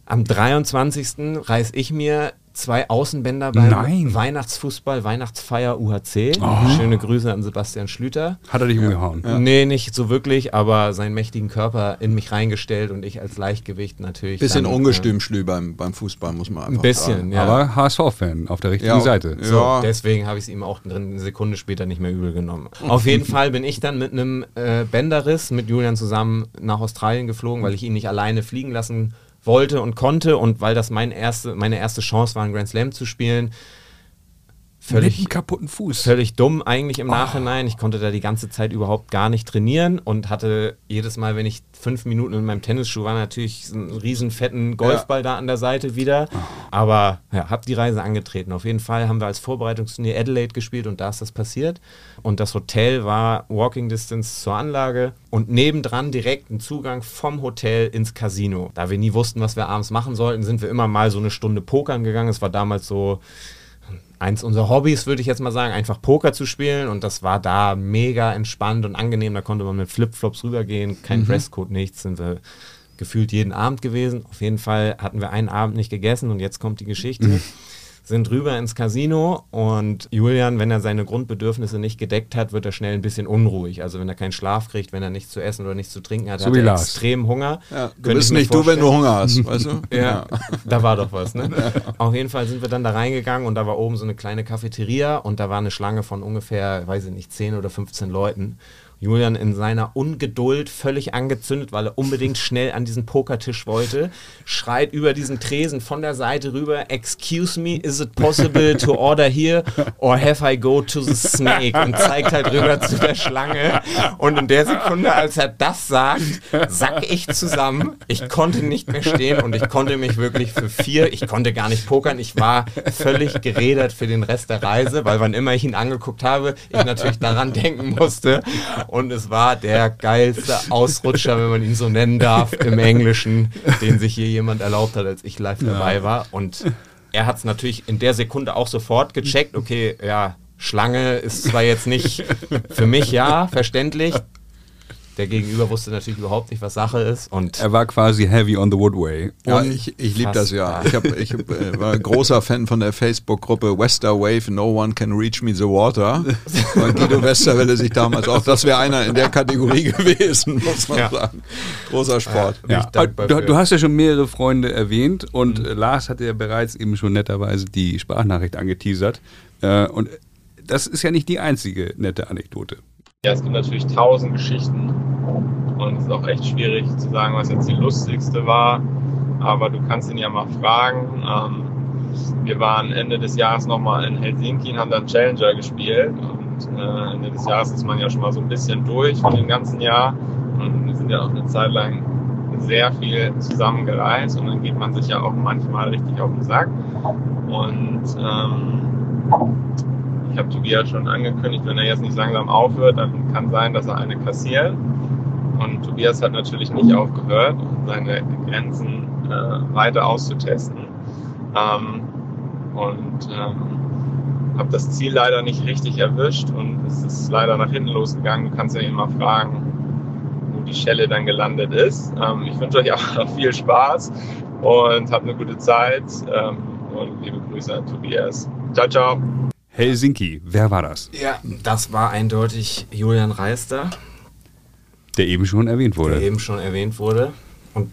Am dreiundzwanzigsten reiß ich mir zwei Außenbänder beim Nein. Weihnachtsfußball, Weihnachtsfeier U H C. Oh. Schöne Grüße an Sebastian Schlüter. Hat er dich umgehauen? Ja. Nee, nicht so wirklich, aber seinen mächtigen Körper in mich reingestellt und ich als Leichtgewicht natürlich. Bisschen dann, ungestüm äh, Schlü beim, beim Fußball, muss man einfach ein bisschen, sagen. Ja. Aber H S V-Fan auf der richtigen ja, Seite. So, ja. Deswegen habe ich es ihm auch eine Sekunde später nicht mehr übel genommen. Auf jeden Fall bin ich dann mit einem äh, Bänderriss mit Julian zusammen nach Australien geflogen, weil ich ihn nicht alleine fliegen lassen wollte und konnte, und weil das mein erste, meine erste Chance war, einen Grand Slam zu spielen, Völlig mit einem kaputten Fuß. Völlig dumm eigentlich im oh. Nachhinein. Ich konnte da die ganze Zeit überhaupt gar nicht trainieren und hatte jedes Mal, wenn ich fünf Minuten in meinem Tennisschuh war, natürlich einen riesen fetten Golfball ja. da an der Seite wieder. Oh. Aber ja, hab die Reise angetreten. Auf jeden Fall haben wir als Vorbereitungsturnier Adelaide gespielt und da ist das passiert. Und das Hotel war Walking Distance zur Anlage und nebendran direkt ein Zugang vom Hotel ins Casino. Da wir nie wussten, was wir abends machen sollten, sind wir immer mal so eine Stunde pokern gegangen. Es war damals so eins unserer Hobbys, würde ich jetzt mal sagen, einfach Poker zu spielen, und das war da mega entspannt und angenehm, da konnte man mit Flipflops rübergehen, kein mhm. Dresscode, nichts, sind wir gefühlt jeden Abend gewesen. Auf jeden Fall hatten wir einen Abend nicht gegessen und jetzt kommt die Geschichte. Mhm. Sind rüber ins Casino und Julian, wenn er seine Grundbedürfnisse nicht gedeckt hat, wird er schnell ein bisschen unruhig. Also wenn er keinen Schlaf kriegt, wenn er nichts zu essen oder nichts zu trinken hat, so hat er Lars. extrem Hunger. Ja, du bist nicht vorstellen. Du, wenn du Hunger hast, weißt du? Ja, ja, da war doch was, ne? Ja. Auf jeden Fall sind wir dann da reingegangen und da war oben so eine kleine Cafeteria und da war eine Schlange von ungefähr, weiß ich nicht, zehn oder fünfzehn Leuten. Julian in seiner Ungeduld völlig angezündet, weil er unbedingt schnell an diesen Pokertisch wollte, schreit über diesen Tresen von der Seite rüber, excuse me, is it possible to order here or have I go to the snake? Und zeigt halt rüber zu der Schlange. Und in der Sekunde, als er das sagt, sack ich zusammen. Ich konnte nicht mehr stehen und ich konnte mich wirklich für vier, ich konnte gar nicht pokern, ich war völlig gerädert für den Rest der Reise, weil wann immer ich ihn angeguckt habe, ich natürlich daran denken musste. Und es war der geilste Ausrutscher, wenn man ihn so nennen darf, im Englischen, den sich hier jemand erlaubt hat, als ich live dabei war. Und er hat es natürlich in der Sekunde auch sofort gecheckt. Okay, ja, Schlange ist zwar jetzt nicht für mich, ja, verständlich. Der Gegenüber wusste natürlich überhaupt nicht, was Sache ist. Und er war quasi heavy on the woodway. Ja, ich ich liebe das ja. Ich, hab, ich hab, äh, war großer Fan von der Facebook-Gruppe Westerwave, No One Can Reach Me the Water. Weil Guido Westerwelle sich damals auch, das wäre einer in der Kategorie gewesen, muss man ja. sagen. Großer Sport. Ja, ja. Du, du hast ja schon mehrere Freunde erwähnt und mhm. Lars hatte ja bereits eben schon netterweise die Sprachnachricht angeteasert. Äh, und das ist ja nicht die einzige nette Anekdote. Ja, es gibt natürlich tausend Geschichten und es ist auch echt schwierig zu sagen, was jetzt die lustigste war, aber du kannst ihn ja mal fragen. Ähm, wir waren Ende des Jahres nochmal in Helsinki und haben dann Challenger gespielt und äh, Ende des Jahres ist man ja schon mal so ein bisschen durch von dem ganzen Jahr und wir sind ja auch eine Zeit lang sehr viel zusammengereist und dann geht man sich ja auch manchmal richtig auf den Sack und ähm, ich habe Tobias schon angekündigt, wenn er jetzt nicht langsam aufhört, dann kann sein, dass er eine kassiert. Und Tobias hat natürlich nicht aufgehört, seine Grenzen äh, weiter auszutesten. Ähm, und ähm, habe das Ziel leider nicht richtig erwischt und es ist leider nach hinten losgegangen. Du kannst ja immer fragen, wo die Schelle dann gelandet ist. Ähm, ich wünsche euch auch noch viel Spaß und habt eine gute Zeit. Ähm, und liebe Grüße an Tobias. Ciao, ciao. Helsinki, wer war das? Ja, das war eindeutig Julian Reister. Der eben schon erwähnt wurde. Der eben schon erwähnt wurde. Und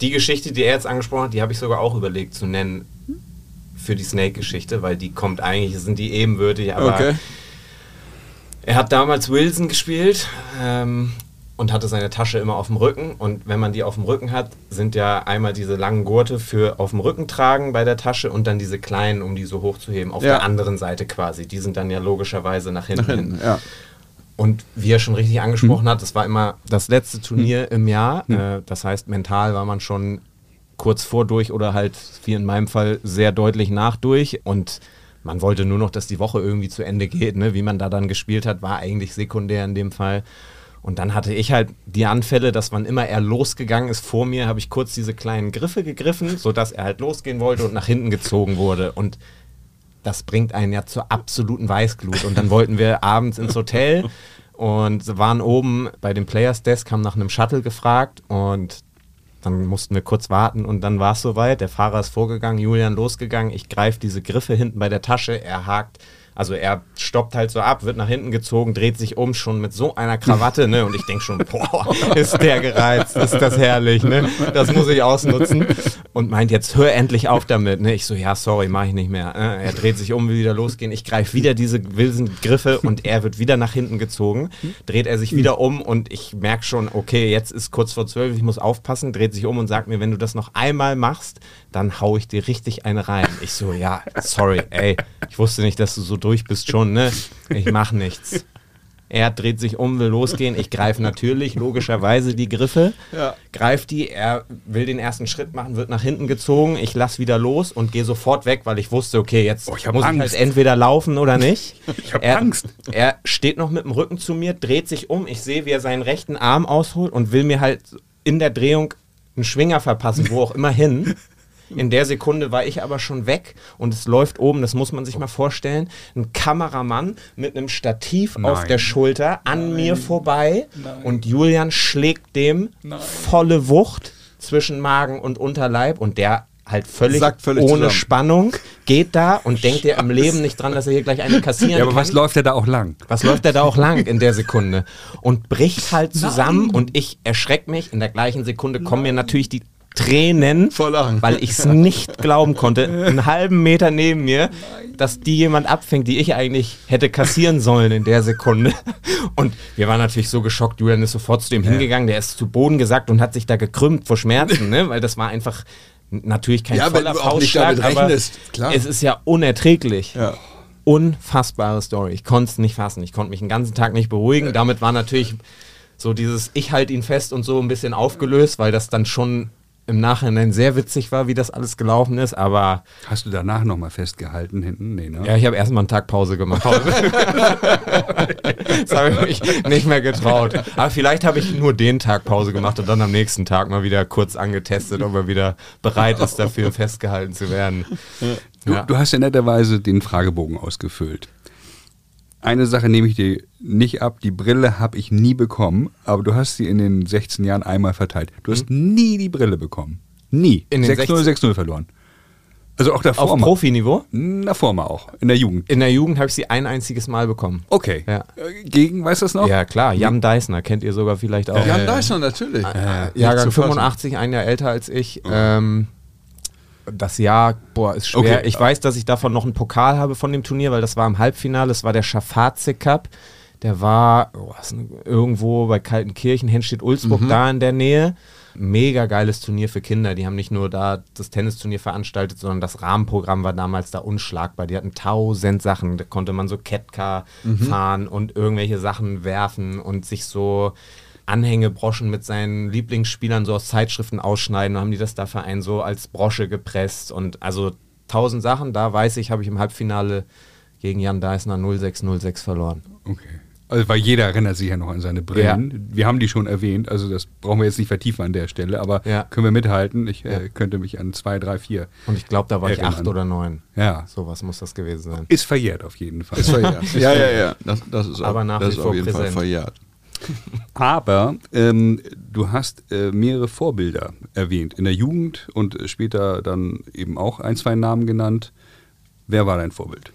die Geschichte, die er jetzt angesprochen hat, die habe ich sogar auch überlegt zu nennen für die Snake-Geschichte, weil die kommt eigentlich, sind die ebenbürtig, aber okay. Er hat damals Wilson gespielt ähm, und hatte seine Tasche immer auf dem Rücken und wenn man die auf dem Rücken hat, sind ja einmal diese langen Gurte für auf dem Rücken tragen bei der Tasche und dann diese kleinen, um die so hochzuheben, auf ja. der anderen Seite quasi. Die sind dann ja logischerweise nach hinten. Nach hinten hin. Ja. Und wie er schon richtig angesprochen hm. hat, das war immer das letzte Turnier hm. im Jahr. Hm. Äh, das heißt, mental war man schon kurz vor durch oder halt, wie in meinem Fall, sehr deutlich nach durch und man wollte nur noch, dass die Woche irgendwie zu Ende geht. Ne? Wie man da dann gespielt hat, war eigentlich sekundär in dem Fall. Und dann hatte ich halt die Anfälle, dass wann immer er losgegangen ist vor mir, habe ich kurz diese kleinen Griffe gegriffen, sodass er halt losgehen wollte und nach hinten gezogen wurde. Und das bringt einen ja zur absoluten Weißglut. Und dann wollten wir abends ins Hotel und waren oben bei dem Players Desk, haben nach einem Shuttle gefragt und dann mussten wir kurz warten und dann war es soweit. Der Fahrer ist vorgegangen, Julian losgegangen, ich greife diese Griffe hinten bei der Tasche, er hakt. Also er stoppt halt so ab, wird nach hinten gezogen, dreht sich um, schon mit so einer Krawatte, ne? Und ich denke schon, boah, ist der gereizt, ist das herrlich, ne? Das muss ich ausnutzen. Und meint, jetzt hör endlich auf damit, ne? Ich so, ja, sorry, mach ich nicht mehr. Er dreht sich um, will wieder losgehen. Ich greife wieder diese wilden Griffe und er wird wieder nach hinten gezogen. Dreht er sich wieder um und ich merke schon, okay, jetzt ist kurz vor zwölf, ich muss aufpassen, dreht sich um und sagt mir, wenn du das noch einmal machst, dann hau ich dir richtig eine rein. Ich so, ja, sorry, ey, ich wusste nicht, dass du so durch bist schon, ne? Ich mach nichts. Er dreht sich um, will losgehen. Ich greife natürlich logischerweise die Griffe, ja. greife die. Er will den ersten Schritt machen, wird nach hinten gezogen. Ich lasse wieder los und gehe sofort weg, weil ich wusste, okay, jetzt oh, ich muss Angst. ich halt entweder laufen oder nicht. Ich habe Angst. Er steht noch mit dem Rücken zu mir, dreht sich um. Ich sehe, wie er seinen rechten Arm ausholt und will mir halt in der Drehung einen Schwinger verpassen, wo auch immer hin. In der Sekunde war ich aber schon weg und es läuft oben, das muss man sich mal vorstellen, ein Kameramann mit einem Stativ Nein. auf der Schulter an Nein. mir vorbei Nein. und Julian schlägt dem Nein. volle Wucht zwischen Magen und Unterleib und der halt völlig, völlig ohne zusammen. Spannung geht da und denkt ja im Leben nicht dran, dass er hier gleich eine kassieren kann. Ja, aber kann. was läuft er da auch lang? Was läuft er da auch lang in der Sekunde? Und bricht halt zusammen Nein. und ich erschrecke mich, in der gleichen Sekunde kommen Nein. mir natürlich die Tränen, weil ich es nicht glauben konnte, einen halben Meter neben mir, dass die jemand abfängt, die ich eigentlich hätte kassieren sollen in der Sekunde. Und wir waren natürlich so geschockt, Julian ist sofort zu dem ja. hingegangen, der ist zu Boden gesackt und hat sich da gekrümmt vor Schmerzen, ne? Weil das war einfach natürlich kein ja, voller Faustschlag, aber klar. es ist ja unerträglich. Ja. Unfassbare Story, ich konnte es nicht fassen, ich konnte mich den ganzen Tag nicht beruhigen, ja. damit war natürlich so dieses ich halte ihn fest und so ein bisschen aufgelöst, weil das dann schon im Nachhinein sehr witzig war, wie das alles gelaufen ist, aber... Hast du danach nochmal festgehalten hinten? Nee, ne? Ja, ich habe erstmal einen Tag Pause gemacht. Das habe ich mich nicht mehr getraut. Aber vielleicht habe ich nur den Tag Pause gemacht und dann am nächsten Tag mal wieder kurz angetestet, ob er wieder bereit ist, dafür festgehalten zu werden. Du, ja. du hast ja netterweise den Fragebogen ausgefüllt. Eine Sache nehme ich dir nicht ab, die Brille habe ich nie bekommen, aber du hast sie in den sechzehn Jahren einmal verteilt. Du hast hm? nie die Brille bekommen. Nie. sechs null, sechs null verloren. Also auch davor. Auf mal. Profiniveau? Davor mal auch. In der Jugend. In der Jugend habe ich sie ein einziges Mal bekommen. Okay. Ja. Gegen, weißt du das noch? Ja, klar. Jan Deissner kennt ihr sogar vielleicht auch. Äh, Jan Deissner, natürlich. Äh, äh, Jahrgang fünfundachtzig, ein Jahr älter als ich. Mhm. Ähm, Das Jahr, boah, ist schwer. Okay. Ich weiß, dass ich davon noch einen Pokal habe von dem Turnier, weil das war im Halbfinale, das war der Schafazi Cup. Der war oh, irgendwo bei Kaltenkirchen, Henstedt-Ulzburg, mhm. da in der Nähe. Mega geiles Turnier für Kinder. Die haben nicht nur da das Tennisturnier veranstaltet, sondern das Rahmenprogramm war damals da unschlagbar. Die hatten tausend Sachen. Da konnte man so Ketka mhm. fahren und irgendwelche Sachen werfen und sich so... Anhängebroschen mit seinen Lieblingsspielern so aus Zeitschriften ausschneiden und haben die das da Verein so als Brosche gepresst und also tausend Sachen, da weiß ich, habe ich im Halbfinale gegen Jan Deissner null sechs null sechs verloren. Okay, also weil jeder erinnert sich ja noch an seine Brillen, ja. wir haben die schon erwähnt, also das brauchen wir jetzt nicht vertiefen an der Stelle, aber ja. können wir mithalten, ich ja. äh, könnte mich an zwei, drei, vier und ich glaube, da war erinnern. ich acht oder neun, ja. sowas muss das gewesen sein. Ist verjährt auf jeden Fall. Ist verjährt, ja, ja, ja, das, das ist, aber auch, nach das ist auf jeden präsent. Fall verjährt. Aber ähm, du hast äh, mehrere Vorbilder erwähnt, in der Jugend und später dann eben auch ein, zwei Namen genannt. Wer war dein Vorbild?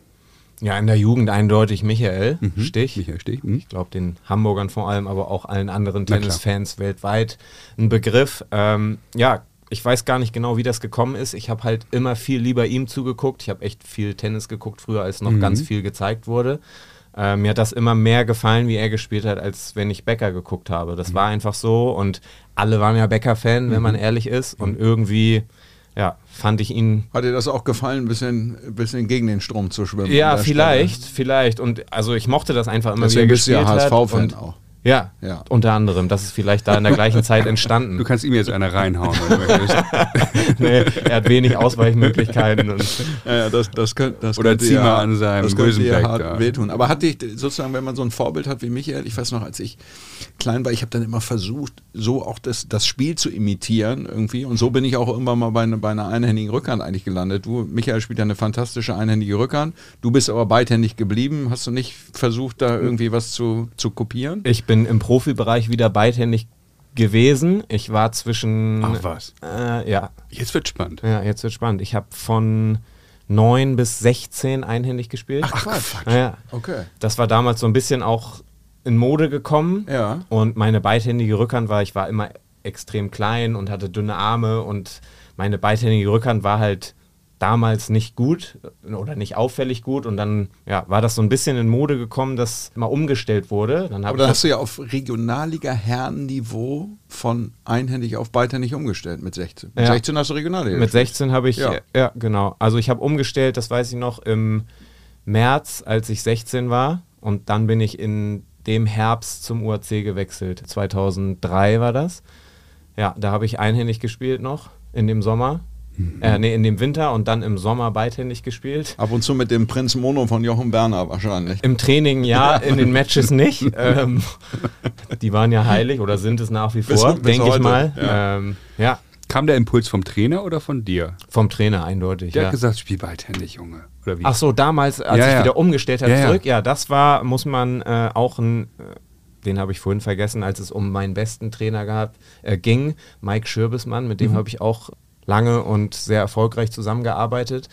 Ja, in der Jugend eindeutig Michael mhm. Stich. Michael Stich. Mhm. Ich glaube, den Hamburgern vor allem, aber auch allen anderen Tennisfans weltweit ein Begriff. Ähm, ja, ich weiß gar nicht genau, wie das gekommen ist. Ich habe halt immer viel lieber ihm zugeguckt. Ich habe echt viel Tennis geguckt früher, als noch mhm. ganz viel gezeigt wurde. Äh, mir hat das immer mehr gefallen, wie er gespielt hat, als wenn ich Becker geguckt habe. Das mhm. war einfach so und alle waren ja Becker-Fan, wenn mhm. man ehrlich ist. Und irgendwie, ja, fand ich ihn... Hat dir das auch gefallen, ein bisschen, bisschen gegen den Strom zu schwimmen? Ja, vielleicht, Stelle. vielleicht. Und also ich mochte das einfach immer, Deswegen wie er gespielt hat. Deswegen bist du ja H S V-Fan auch. Ja, ja, unter anderem. Das ist vielleicht da in der gleichen Zeit entstanden. Du kannst ihm jetzt einer reinhauen, wenn du möchtest. Nee, er hat wenig Ausweichmöglichkeiten. Und ja, das, das könnt, das Oder zieh mal an seinem Bösenberg da. Das könnte dir wehtun. Aber hatte ich sozusagen, wenn man so ein Vorbild hat wie Michael, ich weiß noch, als ich klein war, ich habe dann immer versucht, so auch das, das Spiel zu imitieren irgendwie. Und so bin ich auch irgendwann mal bei, ne, bei einer einhändigen Rückhand eigentlich gelandet. Du, Michael spielt ja eine fantastische einhändige Rückhand. Du bist aber beidhändig geblieben. Hast du nicht versucht, da irgendwie was zu, zu kopieren? Ich bin im Profibereich wieder beidhändig gewesen. Ich war zwischen... Ach was. Äh, ja. Jetzt wird spannend. Ja, jetzt wird spannend. Ich habe von neun bis sechzehn einhändig gespielt. Ach, Ach fuck. Ja. Okay. Das war damals so ein bisschen auch in Mode gekommen. Ja. Und meine beidhändige Rückhand war, ich war immer extrem klein und hatte dünne Arme und meine beidhändige Rückhand war halt damals nicht gut oder nicht auffällig gut und dann ja, war das so ein bisschen in Mode gekommen, dass mal umgestellt wurde. Dann Aber da hast du ja auf Regionalliga-Herrenniveau von einhändig auf beidhändig umgestellt mit sechzehn. Mit ja. sechzehn hast du Regionalliga. Mit sechzehn habe ich, ja. ja genau, also ich habe umgestellt, das weiß ich noch, im März, als ich sechzehn war, und dann bin ich in dem Herbst zum U H C gewechselt. zweitausenddrei war das. Ja, da habe ich einhändig gespielt noch in dem Sommer. Mhm. Äh, nee, in dem Winter und dann im Sommer beidhändig gespielt. Ab und zu mit dem Prinz Mono von Jochen Werner wahrscheinlich. Im Training ja, in den Matches nicht. Ähm, die waren ja heilig oder sind es nach wie vor, denke ich mal. Ja. Ähm, ja. Kam der Impuls vom Trainer oder von dir? Vom Trainer eindeutig, Der ja. hat gesagt, spiel beidhändig, Junge. Oder wie? Ach so, damals, als ja, ich ja. wieder umgestellt habe, ja, zurück. Ja. ja, das war, muss man äh, auch ein... Den habe ich vorhin vergessen, als es um meinen besten Trainer gehabt, äh, ging, Mike Schürbismann, mit dem mhm. habe ich auch lange und sehr erfolgreich zusammengearbeitet.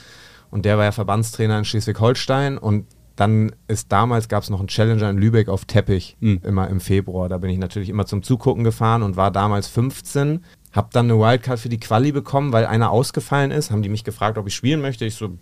Und der war ja Verbandstrainer in Schleswig-Holstein. Und dann ist damals, gab es noch einen Challenger in Lübeck auf Teppich, mhm. immer im Februar. Da bin ich natürlich immer zum Zugucken gefahren und war damals fünfzehn. Habe dann eine Wildcard für die Quali bekommen, weil einer ausgefallen ist. Haben die mich gefragt, ob ich spielen möchte. Ich so,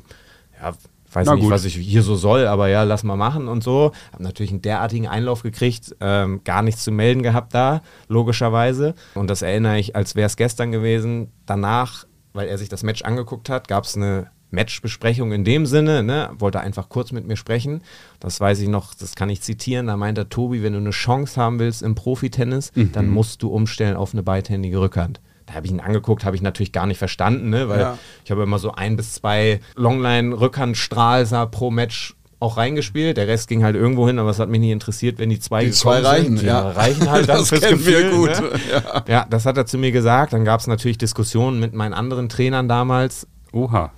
ja... Weiß Na nicht, gut. was ich hier so soll, aber ja, lass mal machen und so. Hab natürlich einen derartigen Einlauf gekriegt, ähm, gar nichts zu melden gehabt da, logischerweise. Und das erinnere ich, als wäre es gestern gewesen. Danach, weil er sich das Match angeguckt hat, gab es eine Matchbesprechung in dem Sinne, ne? Wollte einfach kurz mit mir sprechen. Das weiß ich noch, das kann ich zitieren. Da meint er, Tobi, wenn du eine Chance haben willst im Profitennis, mhm. dann musst du umstellen auf eine beidhändige Rückhand. Da habe ich ihn angeguckt, habe ich natürlich gar nicht verstanden, ne? weil ja. ich habe immer so ein bis zwei Longline-Rückhandstrahlser pro Match auch reingespielt. Der Rest ging halt irgendwo hin, aber es hat mich nicht interessiert, wenn die zwei die zwei reichen, sind. Ja. Die reichen halt das fürs Gefühl, gut. Ne? Ja. ja, das hat er zu mir gesagt. Dann gab es natürlich Diskussionen mit meinen anderen Trainern damals. Oha.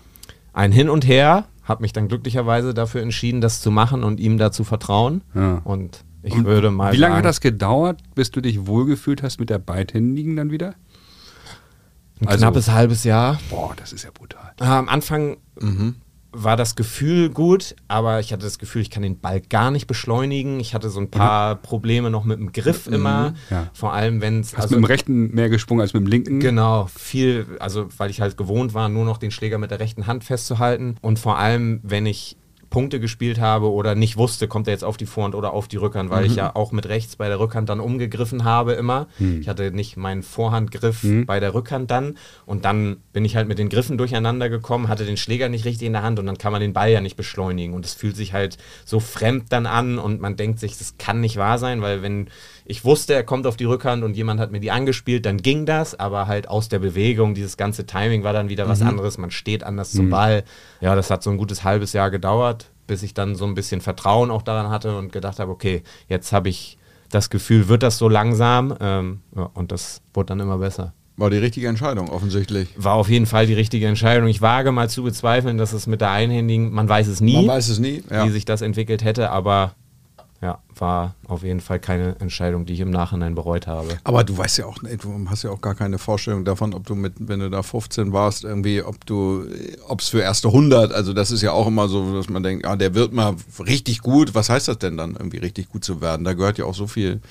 Ein Hin und Her, habe mich dann glücklicherweise dafür entschieden, das zu machen und ihm dazu vertrauen. Ja. Und ich und würde mal Wie lange sagen, hat das gedauert, bis du dich wohlgefühlt hast mit der beidhändigen dann wieder? Ein also, knappes halbes Jahr. Boah, das ist ja brutal. Äh, am Anfang mhm. war das Gefühl gut, aber ich hatte das Gefühl, ich kann den Ball gar nicht beschleunigen. Ich hatte so ein paar mhm. Probleme noch mit dem Griff mhm. immer. Ja. Vor allem, wenn es... Hast also, mit dem rechten mehr gesprungen als mit dem linken? Genau, viel, also weil ich halt gewohnt war, nur noch den Schläger mit der rechten Hand festzuhalten. Und vor allem, wenn ich Punkte gespielt habe oder nicht wusste, kommt er jetzt auf die Vorhand oder auf die Rückhand, weil mhm. ich ja auch mit rechts bei der Rückhand dann umgegriffen habe immer. Mhm. Ich hatte nicht meinen Vorhandgriff mhm. bei der Rückhand dann und dann bin ich halt mit den Griffen durcheinander gekommen, hatte den Schläger nicht richtig in der Hand und dann kann man den Ball ja nicht beschleunigen und es fühlt sich halt so fremd dann an und man denkt sich, das kann nicht wahr sein, weil wenn ich wusste, er kommt auf die Rückhand und jemand hat mir die angespielt, dann ging das, aber halt aus der Bewegung, dieses ganze Timing war dann wieder mhm. was anderes, man steht anders mhm. zum Ball. Ja, das hat so ein gutes halbes Jahr gedauert, bis ich dann so ein bisschen Vertrauen auch daran hatte und gedacht habe, okay, jetzt habe ich das Gefühl, wird das so langsam ähm, ja, und das wurde dann immer besser. War die richtige Entscheidung offensichtlich. War auf jeden Fall die richtige Entscheidung. Ich wage mal zu bezweifeln, dass es mit der einhändigen, man weiß es nie, man weiß es nie, ja. wie sich das entwickelt hätte, aber ja, war auf jeden Fall keine Entscheidung, die ich im Nachhinein bereut habe. Aber du weißt ja auch, du hast ja auch gar keine Vorstellung davon, ob du mit, wenn du da fünfzehn warst, irgendwie, ob du, ob es für erste hundert, also das ist ja auch immer so, dass man denkt, ah, der wird mal richtig gut, was heißt das denn dann, irgendwie richtig gut zu werden? Da gehört ja auch so viel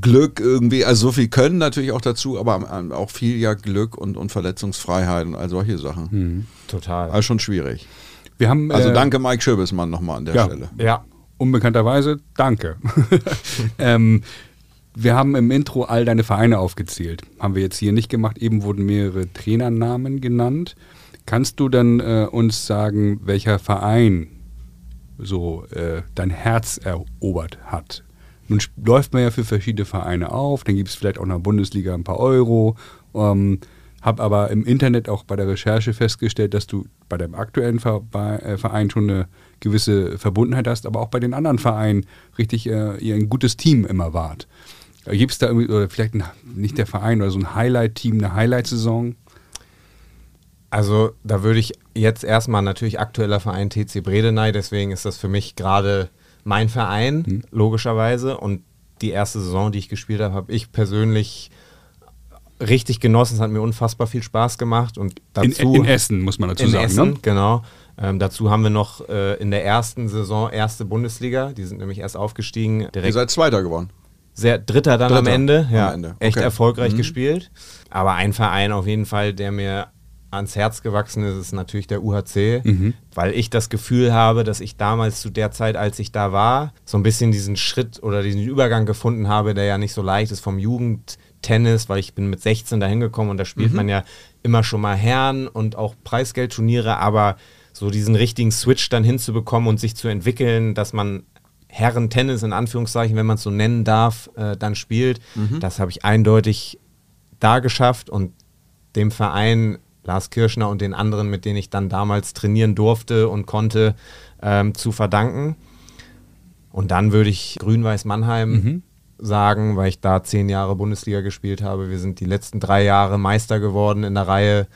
Glück irgendwie, also so viel Können natürlich auch dazu, aber auch viel ja Glück und, und Verletzungsfreiheit und all solche Sachen. Mhm, total. Also schon schwierig. Wir haben, also äh, danke Mike Schöbesmann nochmal an der ja, Stelle. Ja. Unbekannterweise, danke. ähm, wir haben im Intro all deine Vereine aufgezählt. Haben wir jetzt hier nicht gemacht. Eben wurden mehrere Trainernamen genannt. Kannst du dann äh, uns sagen, welcher Verein so äh, dein Herz erobert hat? Nun läuft man ja für verschiedene Vereine auf. Dann gibt es vielleicht auch in der Bundesliga ein paar Euro. Ähm, Habe aber im Internet auch bei der Recherche festgestellt, dass du bei deinem aktuellen Verein schon eine gewisse Verbundenheit hast, aber auch bei den anderen Vereinen richtig äh, ihr ein gutes Team immer wart. Gibt es da irgendwie, oder vielleicht ein, nicht der Verein, oder so ein Highlight-Team, eine Highlight-Saison? Also da würde ich jetzt erstmal natürlich aktueller Verein T C Bredeney, deswegen ist das für mich gerade mein Verein, hm. logischerweise. Und die erste Saison, die ich gespielt habe, habe ich persönlich richtig genossen, es hat mir unfassbar viel Spaß gemacht. Und dazu, in, in Essen, muss man dazu in sagen. In Essen, ne? genau. Ähm, dazu haben wir noch äh, in der ersten Saison erste Bundesliga, die sind nämlich erst aufgestiegen. Direkt. Ihr seid Zweiter geworden. Sehr, Dritter dann Dritter. am Ende, ja, am Ende. Okay. Echt erfolgreich mhm. gespielt. Aber ein Verein auf jeden Fall, der mir ans Herz gewachsen ist, ist natürlich der U H C, mhm. weil ich das Gefühl habe, dass ich damals zu der Zeit, als ich da war, so ein bisschen diesen Schritt oder diesen Übergang gefunden habe, der ja nicht so leicht ist vom Jugend Tennis, weil ich bin mit sechzehn da hingekommen und da spielt mhm. man ja immer schon mal Herren und auch Preisgeldturniere, aber so diesen richtigen Switch dann hinzubekommen und sich zu entwickeln, dass man Herrentennis in Anführungszeichen, wenn man es so nennen darf, äh, dann spielt. Mhm. Das habe ich eindeutig da geschafft und dem Verein Lars Kirschner und den anderen, mit denen ich dann damals trainieren durfte und konnte, ähm, zu verdanken. Und dann würde ich Grün-Weiß Mannheim mhm. sagen, weil ich da zehn Jahre Bundesliga gespielt habe. Wir sind die letzten drei Jahre Meister geworden in der Reihe.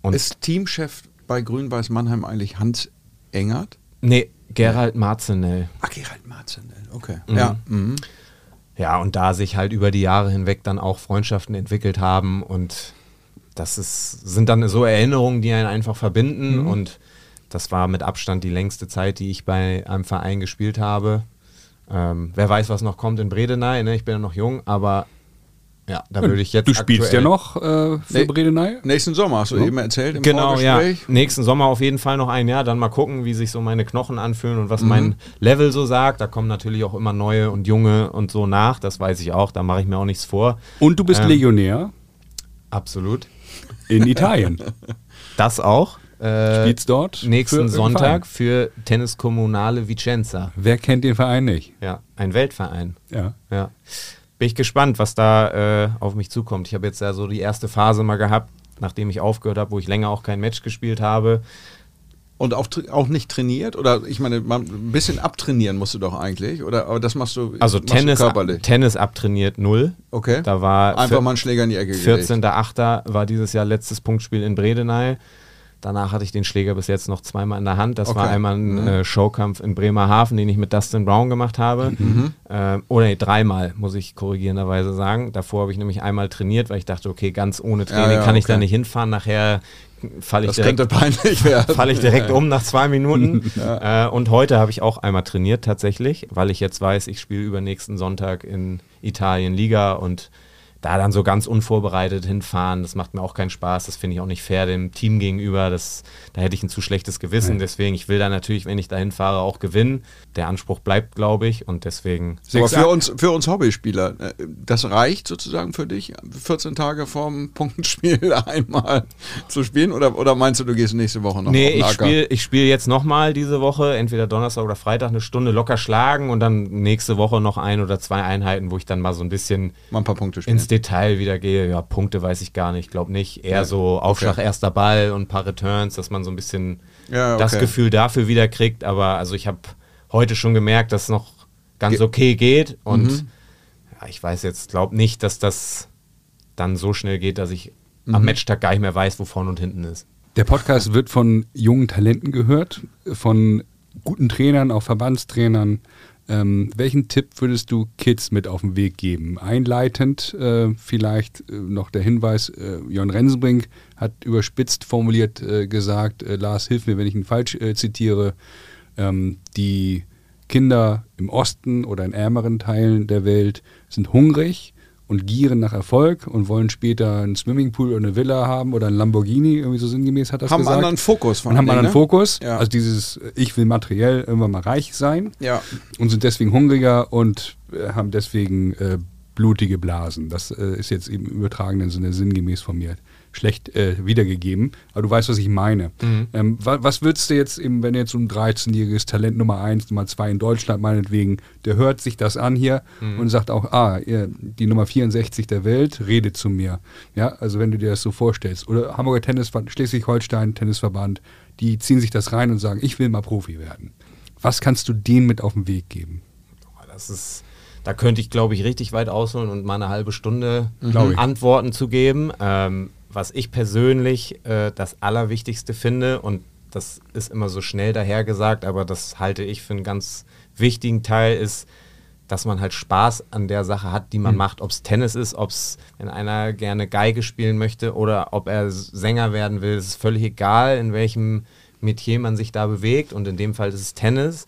Und ist Teamchef bei Grün-Weiß Mannheim eigentlich Hans Engert? Nee, Gerald ja. Marzenell. Ah, Gerald Marzenell, okay. Mhm. Ja. Mhm. Ja, und da sich halt über die Jahre hinweg dann auch Freundschaften entwickelt haben und das ist, sind dann so Erinnerungen, die einen einfach verbinden mhm. und das war mit Abstand die längste Zeit, die ich bei einem Verein gespielt habe. Ähm, wer weiß, was noch kommt in Bredeney, ne? Ich bin ja noch jung, aber ja, da würde ich jetzt. Du spielst ja noch äh, für nee, Bredeney? Nächsten Sommer, hast du ja. eben erzählt im genau, Vorgespräch. Ja. Nächsten Sommer auf jeden Fall noch ein Jahr, dann mal gucken, wie sich so meine Knochen anfühlen und was mhm. mein Level so sagt. Da kommen natürlich auch immer neue und junge und so nach, das weiß ich auch, da mache ich mir auch nichts vor. Und du bist ähm, Legionär? Absolut. In Italien. Das auch. Äh, Spielt's dort? Nächsten für Sonntag für Tennis Comunale Vicenza. Wer kennt den Verein nicht? Ja, ein Weltverein. Ja. ja. Bin ich gespannt, was da äh, auf mich zukommt. Ich habe jetzt ja so die erste Phase mal gehabt, nachdem ich aufgehört habe, wo ich länger auch kein Match gespielt habe. Und auch, auch nicht trainiert? Oder ich meine, ein bisschen abtrainieren musst du doch eigentlich, oder? Aber das machst du, also machst Tennis, du körperlich? Tennis abtrainiert null. Okay. Da war einfach mal einen Schläger in die Ecke gelegt. vierzehnter achter war dieses Jahr letztes Punktspiel in Bredeney. Danach hatte ich den Schläger bis jetzt noch zweimal in der Hand. Das okay. war einmal ein mhm. äh, Showkampf in Bremerhaven, den ich mit Dustin Brown gemacht habe. Mhm. Äh, oder nee, dreimal, muss ich korrigierenderweise sagen. Davor habe ich nämlich einmal trainiert, weil ich dachte, okay, ganz ohne Training ja, ja, kann okay. ich da nicht hinfahren. Nachher falle ich, fall ich direkt ja. um nach zwei Minuten. Ja. Äh, und heute habe ich auch einmal trainiert tatsächlich, weil ich jetzt weiß, ich spiele übernächsten Sonntag in Italien Liga und da dann so ganz unvorbereitet hinfahren, das macht mir auch keinen Spaß, das finde ich auch nicht fair dem Team gegenüber, das, da hätte ich ein zu schlechtes Gewissen, ja. deswegen, ich will da natürlich, wenn ich da hinfahre, auch gewinnen, der Anspruch bleibt, glaube ich, und deswegen... Aber für uns, für uns Hobbyspieler, das reicht sozusagen für dich, vierzehn Tage vorm Punktspiel einmal zu spielen, oder, oder meinst du, du gehst nächste Woche noch nee, auf den Acker? Nee, ich spiele ich jetzt nochmal diese Woche, entweder Donnerstag oder Freitag, eine Stunde locker schlagen und dann nächste Woche noch ein oder zwei Einheiten, wo ich dann mal so ein bisschen... Mal ein paar Punkte spielen. Detail wieder gehe, ja, Punkte weiß ich gar nicht, glaube nicht. Eher ja, so Aufschlag, okay. erster Ball und ein paar Returns, dass man so ein bisschen ja, okay. das Gefühl dafür wieder kriegt. Aber also ich habe heute schon gemerkt, dass es noch ganz Ge- okay geht. Und mhm. ja, ich weiß jetzt, glaube nicht, dass das dann so schnell geht, dass ich mhm. am Matchtag gar nicht mehr weiß, wo vorne und hinten ist. Der Podcast wird von jungen Talenten gehört, von guten Trainern, auch Verbandstrainern. Ähm, welchen Tipp würdest du Kids mit auf den Weg geben? Einleitend äh, vielleicht äh, noch der Hinweis, äh, Jon Rensenbrink hat überspitzt formuliert äh, gesagt, äh, Lars, hilf mir, wenn ich ihn falsch äh, zitiere, ähm, die Kinder im Osten oder in ärmeren Teilen der Welt sind hungrig und gieren nach Erfolg und wollen später einen Swimmingpool oder eine Villa haben oder einen Lamborghini, irgendwie so sinngemäß hat das haben gesagt. Haben einen anderen Fokus. Von und haben einen anderen Fokus. Ja. Also dieses, ich will materiell irgendwann mal reich sein ja. und sind deswegen hungriger und äh, haben deswegen äh, blutige Blasen. Das äh, ist jetzt eben im übertragenen Sinne sinngemäß von mir schlecht äh, wiedergegeben. Aber du weißt, was ich meine. Mhm. Ähm, wa- was würdest du jetzt eben, wenn jetzt so ein dreizehnjähriges Talent Nummer eins, Nummer zwei in Deutschland meinetwegen, der hört sich das an hier mhm. und sagt auch, ah, ihr, die Nummer vierundsechzig der Welt redet zu mir. Ja, also wenn du dir das so vorstellst. Oder Hamburger Tennisverband, Schleswig-Holstein Tennisverband, die ziehen sich das rein und sagen, ich will mal Profi werden. Was kannst du denen mit auf den Weg geben? Das ist... Da könnte ich, glaube ich, richtig weit ausholen und mal eine halbe Stunde mhm. Antworten zu geben. Ähm, was ich persönlich äh, das Allerwichtigste finde, und das ist immer so schnell dahergesagt, aber das halte ich für einen ganz wichtigen Teil, ist, dass man halt Spaß an der Sache hat, die man mhm. macht. Ob es Tennis ist, ob es, wenn einer gerne Geige spielen möchte oder ob er Sänger werden will, es ist völlig egal, in welchem Metier man sich da bewegt. Und in dem Fall ist es Tennis.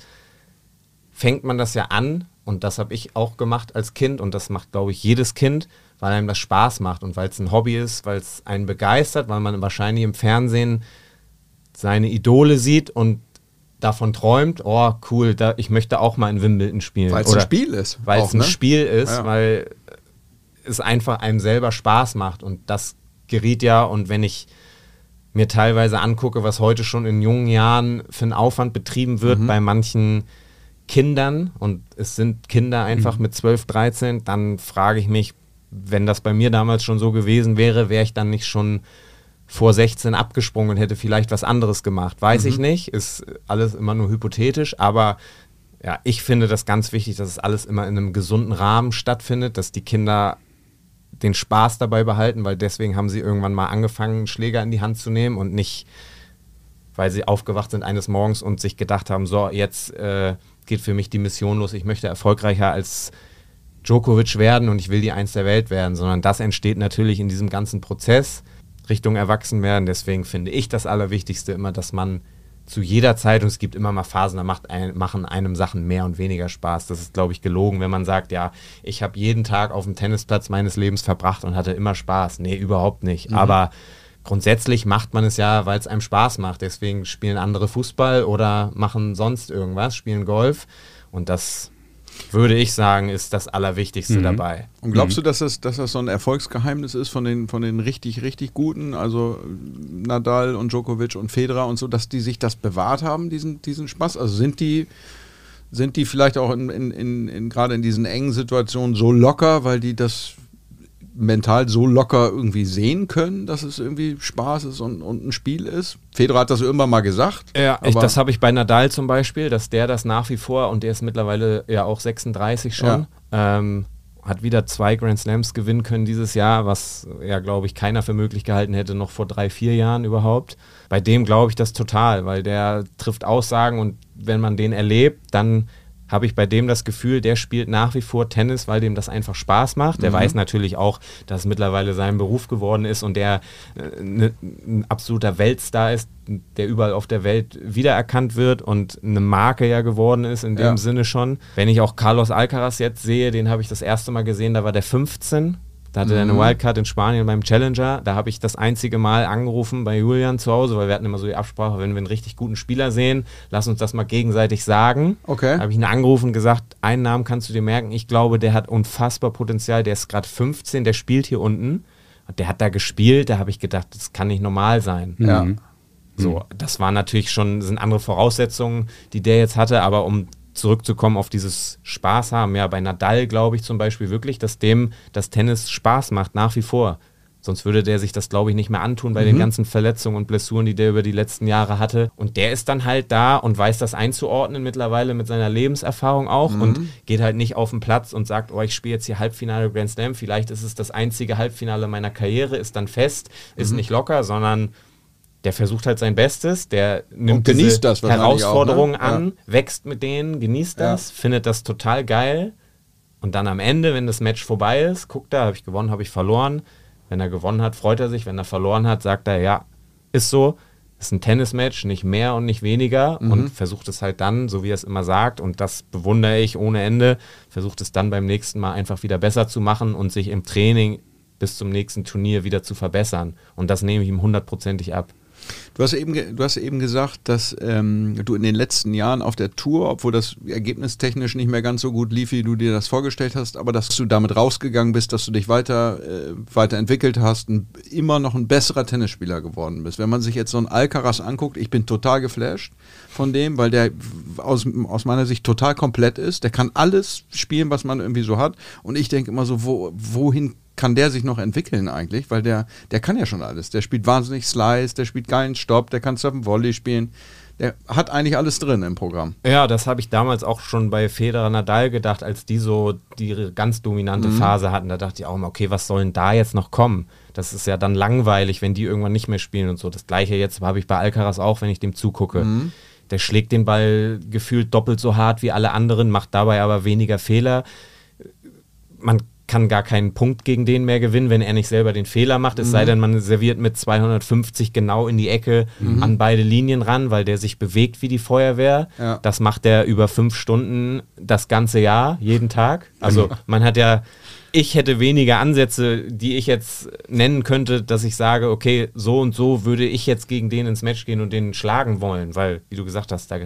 Fängt man das ja an, und das habe ich auch gemacht als Kind und das macht, glaube ich, jedes Kind, weil einem das Spaß macht und weil es ein Hobby ist, weil es einen begeistert, weil man wahrscheinlich im Fernsehen seine Idole sieht und davon träumt, oh cool, da, ich möchte auch mal in Wimbledon spielen. Weil es ein Spiel ist. Weil es ein ne? Spiel ist, ja. weil es einfach einem selber Spaß macht und das geriet ja, und wenn ich mir teilweise angucke, was heute schon in jungen Jahren für einen Aufwand betrieben wird, mhm, bei manchen Kindern, und es sind Kinder einfach, mhm, mit zwölf, dreizehn, dann frage ich mich, wenn das bei mir damals schon so gewesen wäre, wäre ich dann nicht schon vor sechzehn abgesprungen und hätte vielleicht was anderes gemacht. Weiß, mhm, ich nicht, ist alles immer nur hypothetisch, aber ja, ich finde das ganz wichtig, dass es alles immer in einem gesunden Rahmen stattfindet, dass die Kinder den Spaß dabei behalten, weil deswegen haben sie irgendwann mal angefangen, einen Schläger in die Hand zu nehmen und nicht, weil sie aufgewacht sind eines Morgens und sich gedacht haben, so, jetzt äh, geht für mich die Mission los, ich möchte erfolgreicher als Djokovic werden und ich will die Eins der Welt werden, sondern das entsteht natürlich in diesem ganzen Prozess Richtung Erwachsenwerden. Deswegen finde ich das Allerwichtigste immer, dass man zu jeder Zeit, und es gibt immer mal Phasen, da macht ein, machen einem Sachen mehr und weniger Spaß. Das ist, glaube ich, gelogen, wenn man sagt, ja, ich habe jeden Tag auf dem Tennisplatz meines Lebens verbracht und hatte immer Spaß. Nee, überhaupt nicht. Mhm. Aber grundsätzlich macht man es ja, weil es einem Spaß macht. Deswegen spielen andere Fußball oder machen sonst irgendwas, spielen Golf. Und das, würde ich sagen, ist das Allerwichtigste, mhm, dabei. Und glaubst du, dass das, dass das so ein Erfolgsgeheimnis ist von den, von den richtig, richtig Guten, also Nadal und Djokovic und Federer und so, dass die sich das bewahrt haben, diesen, diesen Spaß? Also sind die, sind die vielleicht auch in, in, in, in, gerade in diesen engen Situationen so locker, weil die das mental so locker irgendwie sehen können, dass es irgendwie Spaß ist und, und ein Spiel ist? Federer hat das irgendwann mal gesagt. Ja, ich, das habe ich bei Nadal zum Beispiel, dass der das nach wie vor, und der ist mittlerweile ja auch sechsunddreißig schon, ja. ähm, hat wieder zwei Grand Slams gewinnen können dieses Jahr, was ja, glaube ich, keiner für möglich gehalten hätte, noch vor drei, vier Jahren überhaupt. Bei dem glaube ich das total, weil der trifft Aussagen, und wenn man den erlebt, dann habe ich bei dem das Gefühl, der spielt nach wie vor Tennis, weil dem das einfach Spaß macht. Der, mhm, weiß natürlich auch, dass es mittlerweile sein Beruf geworden ist und der äh, ne, ein absoluter Weltstar ist, der überall auf der Welt wiedererkannt wird und eine Marke ja geworden ist in dem, ja, Sinne schon. Wenn ich auch Carlos Alcaraz jetzt sehe, den habe ich das erste Mal gesehen, da war der fünfzehn. Da hatte, mhm, er eine Wildcard in Spanien beim Challenger. Da habe ich das einzige Mal angerufen bei Julian zu Hause, weil wir hatten immer so die Absprache, wenn wir einen richtig guten Spieler sehen, lass uns das mal gegenseitig sagen. Okay. Da habe ich ihn angerufen und gesagt, einen Namen kannst du dir merken. Ich glaube, der hat unfassbar Potenzial. Der ist gerade fünfzehn, der spielt hier unten. Der hat da gespielt, da habe ich gedacht, das kann nicht normal sein. Ja. Mhm. So, das war natürlich schon, sind andere Voraussetzungen, die der jetzt hatte, aber um zurückzukommen auf dieses Spaß haben. Ja, bei Nadal glaube ich zum Beispiel wirklich, dass dem das Tennis Spaß macht, nach wie vor. Sonst würde der sich das, glaube ich, nicht mehr antun bei, mhm, den ganzen Verletzungen und Blessuren, die der über die letzten Jahre hatte. Und der ist dann halt da und weiß das einzuordnen mittlerweile mit seiner Lebenserfahrung auch, mhm, und geht halt nicht auf den Platz und sagt, oh, ich spiele jetzt hier Halbfinale Grand Slam, vielleicht ist es das einzige Halbfinale meiner Karriere, ist dann fest, mhm, ist nicht locker, sondern der versucht halt sein Bestes, der nimmt diese das Herausforderungen auch, ne? an, ja. wächst mit denen, genießt das, ja. findet das total geil. Und dann am Ende, wenn das Match vorbei ist, guckt er, habe ich gewonnen, habe ich verloren. Wenn er gewonnen hat, freut er sich. Wenn er verloren hat, sagt er, ja, ist so. Ist ein Tennismatch, nicht mehr und nicht weniger. Mhm. Und versucht es halt dann, so wie er es immer sagt, und das bewundere ich ohne Ende, versucht es dann beim nächsten Mal einfach wieder besser zu machen und sich im Training bis zum nächsten Turnier wieder zu verbessern. Und das nehme ich ihm hundertprozentig ab. Du hast eben, du hast eben gesagt, dass ähm, du in den letzten Jahren auf der Tour, obwohl das ergebnistechnisch nicht mehr ganz so gut lief, wie du dir das vorgestellt hast, aber dass du damit rausgegangen bist, dass du dich weiter, äh, weiterentwickelt hast und immer noch ein besserer Tennisspieler geworden bist. Wenn man sich jetzt so einen Alcaraz anguckt, ich bin total geflasht von dem, weil der aus, aus meiner Sicht total komplett ist. Der kann alles spielen, was man irgendwie so hat, und ich denke immer so, wo, wohin kann der sich noch entwickeln eigentlich, weil der, der kann ja schon alles. Der spielt wahnsinnig Slice, der spielt geilen Stopp, der kann Surfen Volley spielen. Der hat eigentlich alles drin im Programm. Ja, das habe ich damals auch schon bei Federer Nadal gedacht, als die so die ganz dominante, mhm, Phase hatten. Da dachte ich auch immer, okay, was soll denn da jetzt noch kommen? Das ist ja dann langweilig, wenn die irgendwann nicht mehr spielen und so. Das Gleiche jetzt habe ich bei Alcaraz auch, wenn ich dem zugucke. Mhm. Der schlägt den Ball gefühlt doppelt so hart wie alle anderen, macht dabei aber weniger Fehler. Man kann gar keinen Punkt gegen den mehr gewinnen, wenn er nicht selber den Fehler macht. Es, mhm, sei denn, man serviert mit zweihundertfünfzig genau in die Ecke, mhm, an beide Linien ran, weil der sich bewegt wie die Feuerwehr. Ja. Das macht er über fünf Stunden das ganze Jahr, jeden Tag. Also man hat ja, ich hätte weniger Ansätze, die ich jetzt nennen könnte, dass ich sage, okay, so und so würde ich jetzt gegen den ins Match gehen und den schlagen wollen, weil, wie du gesagt hast, da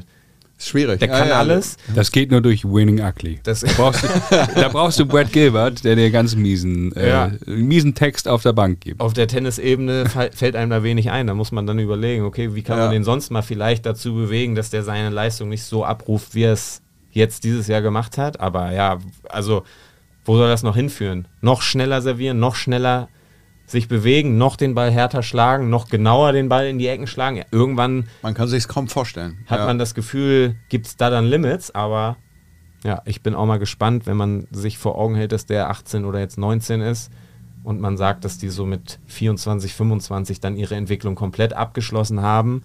Schwierig. Der kann ah, ja, alles. Das geht nur durch Winning Ugly. Das da, brauchst du, da brauchst du Brad Gilbert, der dir ganz miesen, äh, ja. miesen Text auf der Bank gibt. Auf der Tennisebene fällt einem da wenig ein. Da muss man dann überlegen, okay, wie kann ja. man den sonst mal vielleicht dazu bewegen, dass der seine Leistung nicht so abruft, wie er es jetzt dieses Jahr gemacht hat. Aber ja, also wo soll das noch hinführen? Noch schneller servieren, noch schneller sich bewegen, noch den Ball härter schlagen, noch genauer den Ball in die Ecken schlagen. Ja, irgendwann... Man kann sich's kaum vorstellen. Hat ja. man das Gefühl, gibt's da dann Limits, aber ja, ich bin auch mal gespannt, wenn man sich vor Augen hält, dass der achtzehn oder jetzt neunzehn ist und man sagt, dass die so mit vierundzwanzig, fünfundzwanzig dann ihre Entwicklung komplett abgeschlossen haben.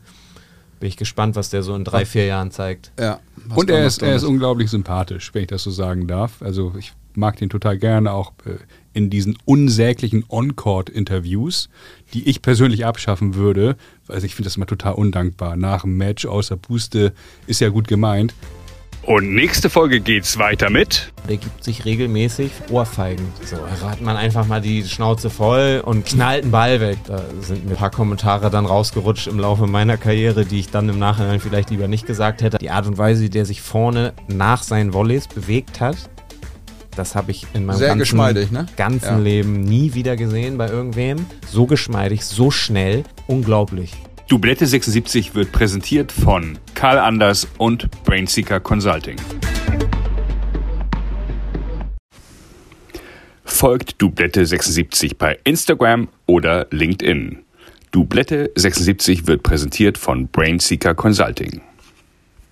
Bin ich gespannt, was der so in drei, vier Jahren zeigt. Ja. Und er ist, er ist unglaublich sympathisch, wenn ich das so sagen darf. Also ich mag den total gerne, auch in diesen unsäglichen On-Court-Interviews, die ich persönlich abschaffen würde. Also ich finde das mal total undankbar. Nach dem Match, außer Puste, ist ja gut gemeint. Und nächste Folge geht's weiter mit... Der gibt sich regelmäßig Ohrfeigen. So, da hat man einfach mal die Schnauze voll und knallt einen Ball weg. Da sind mir ein paar Kommentare dann rausgerutscht im Laufe meiner Karriere, die ich dann im Nachhinein vielleicht lieber nicht gesagt hätte. Die Art und Weise, wie der sich vorne nach seinen Volleys bewegt hat, das habe ich in meinem Sehr ganzen, ne? ganzen ja. Leben nie wieder gesehen bei irgendwem. So geschmeidig, so schnell, unglaublich. Dublette sechsundsiebzig wird präsentiert von Karl Anders und Brainseeker Consulting. Folgt Dublette sechsundsiebzig bei Instagram oder LinkedIn. Dublette sechsundsiebzig wird präsentiert von Brainseeker Consulting.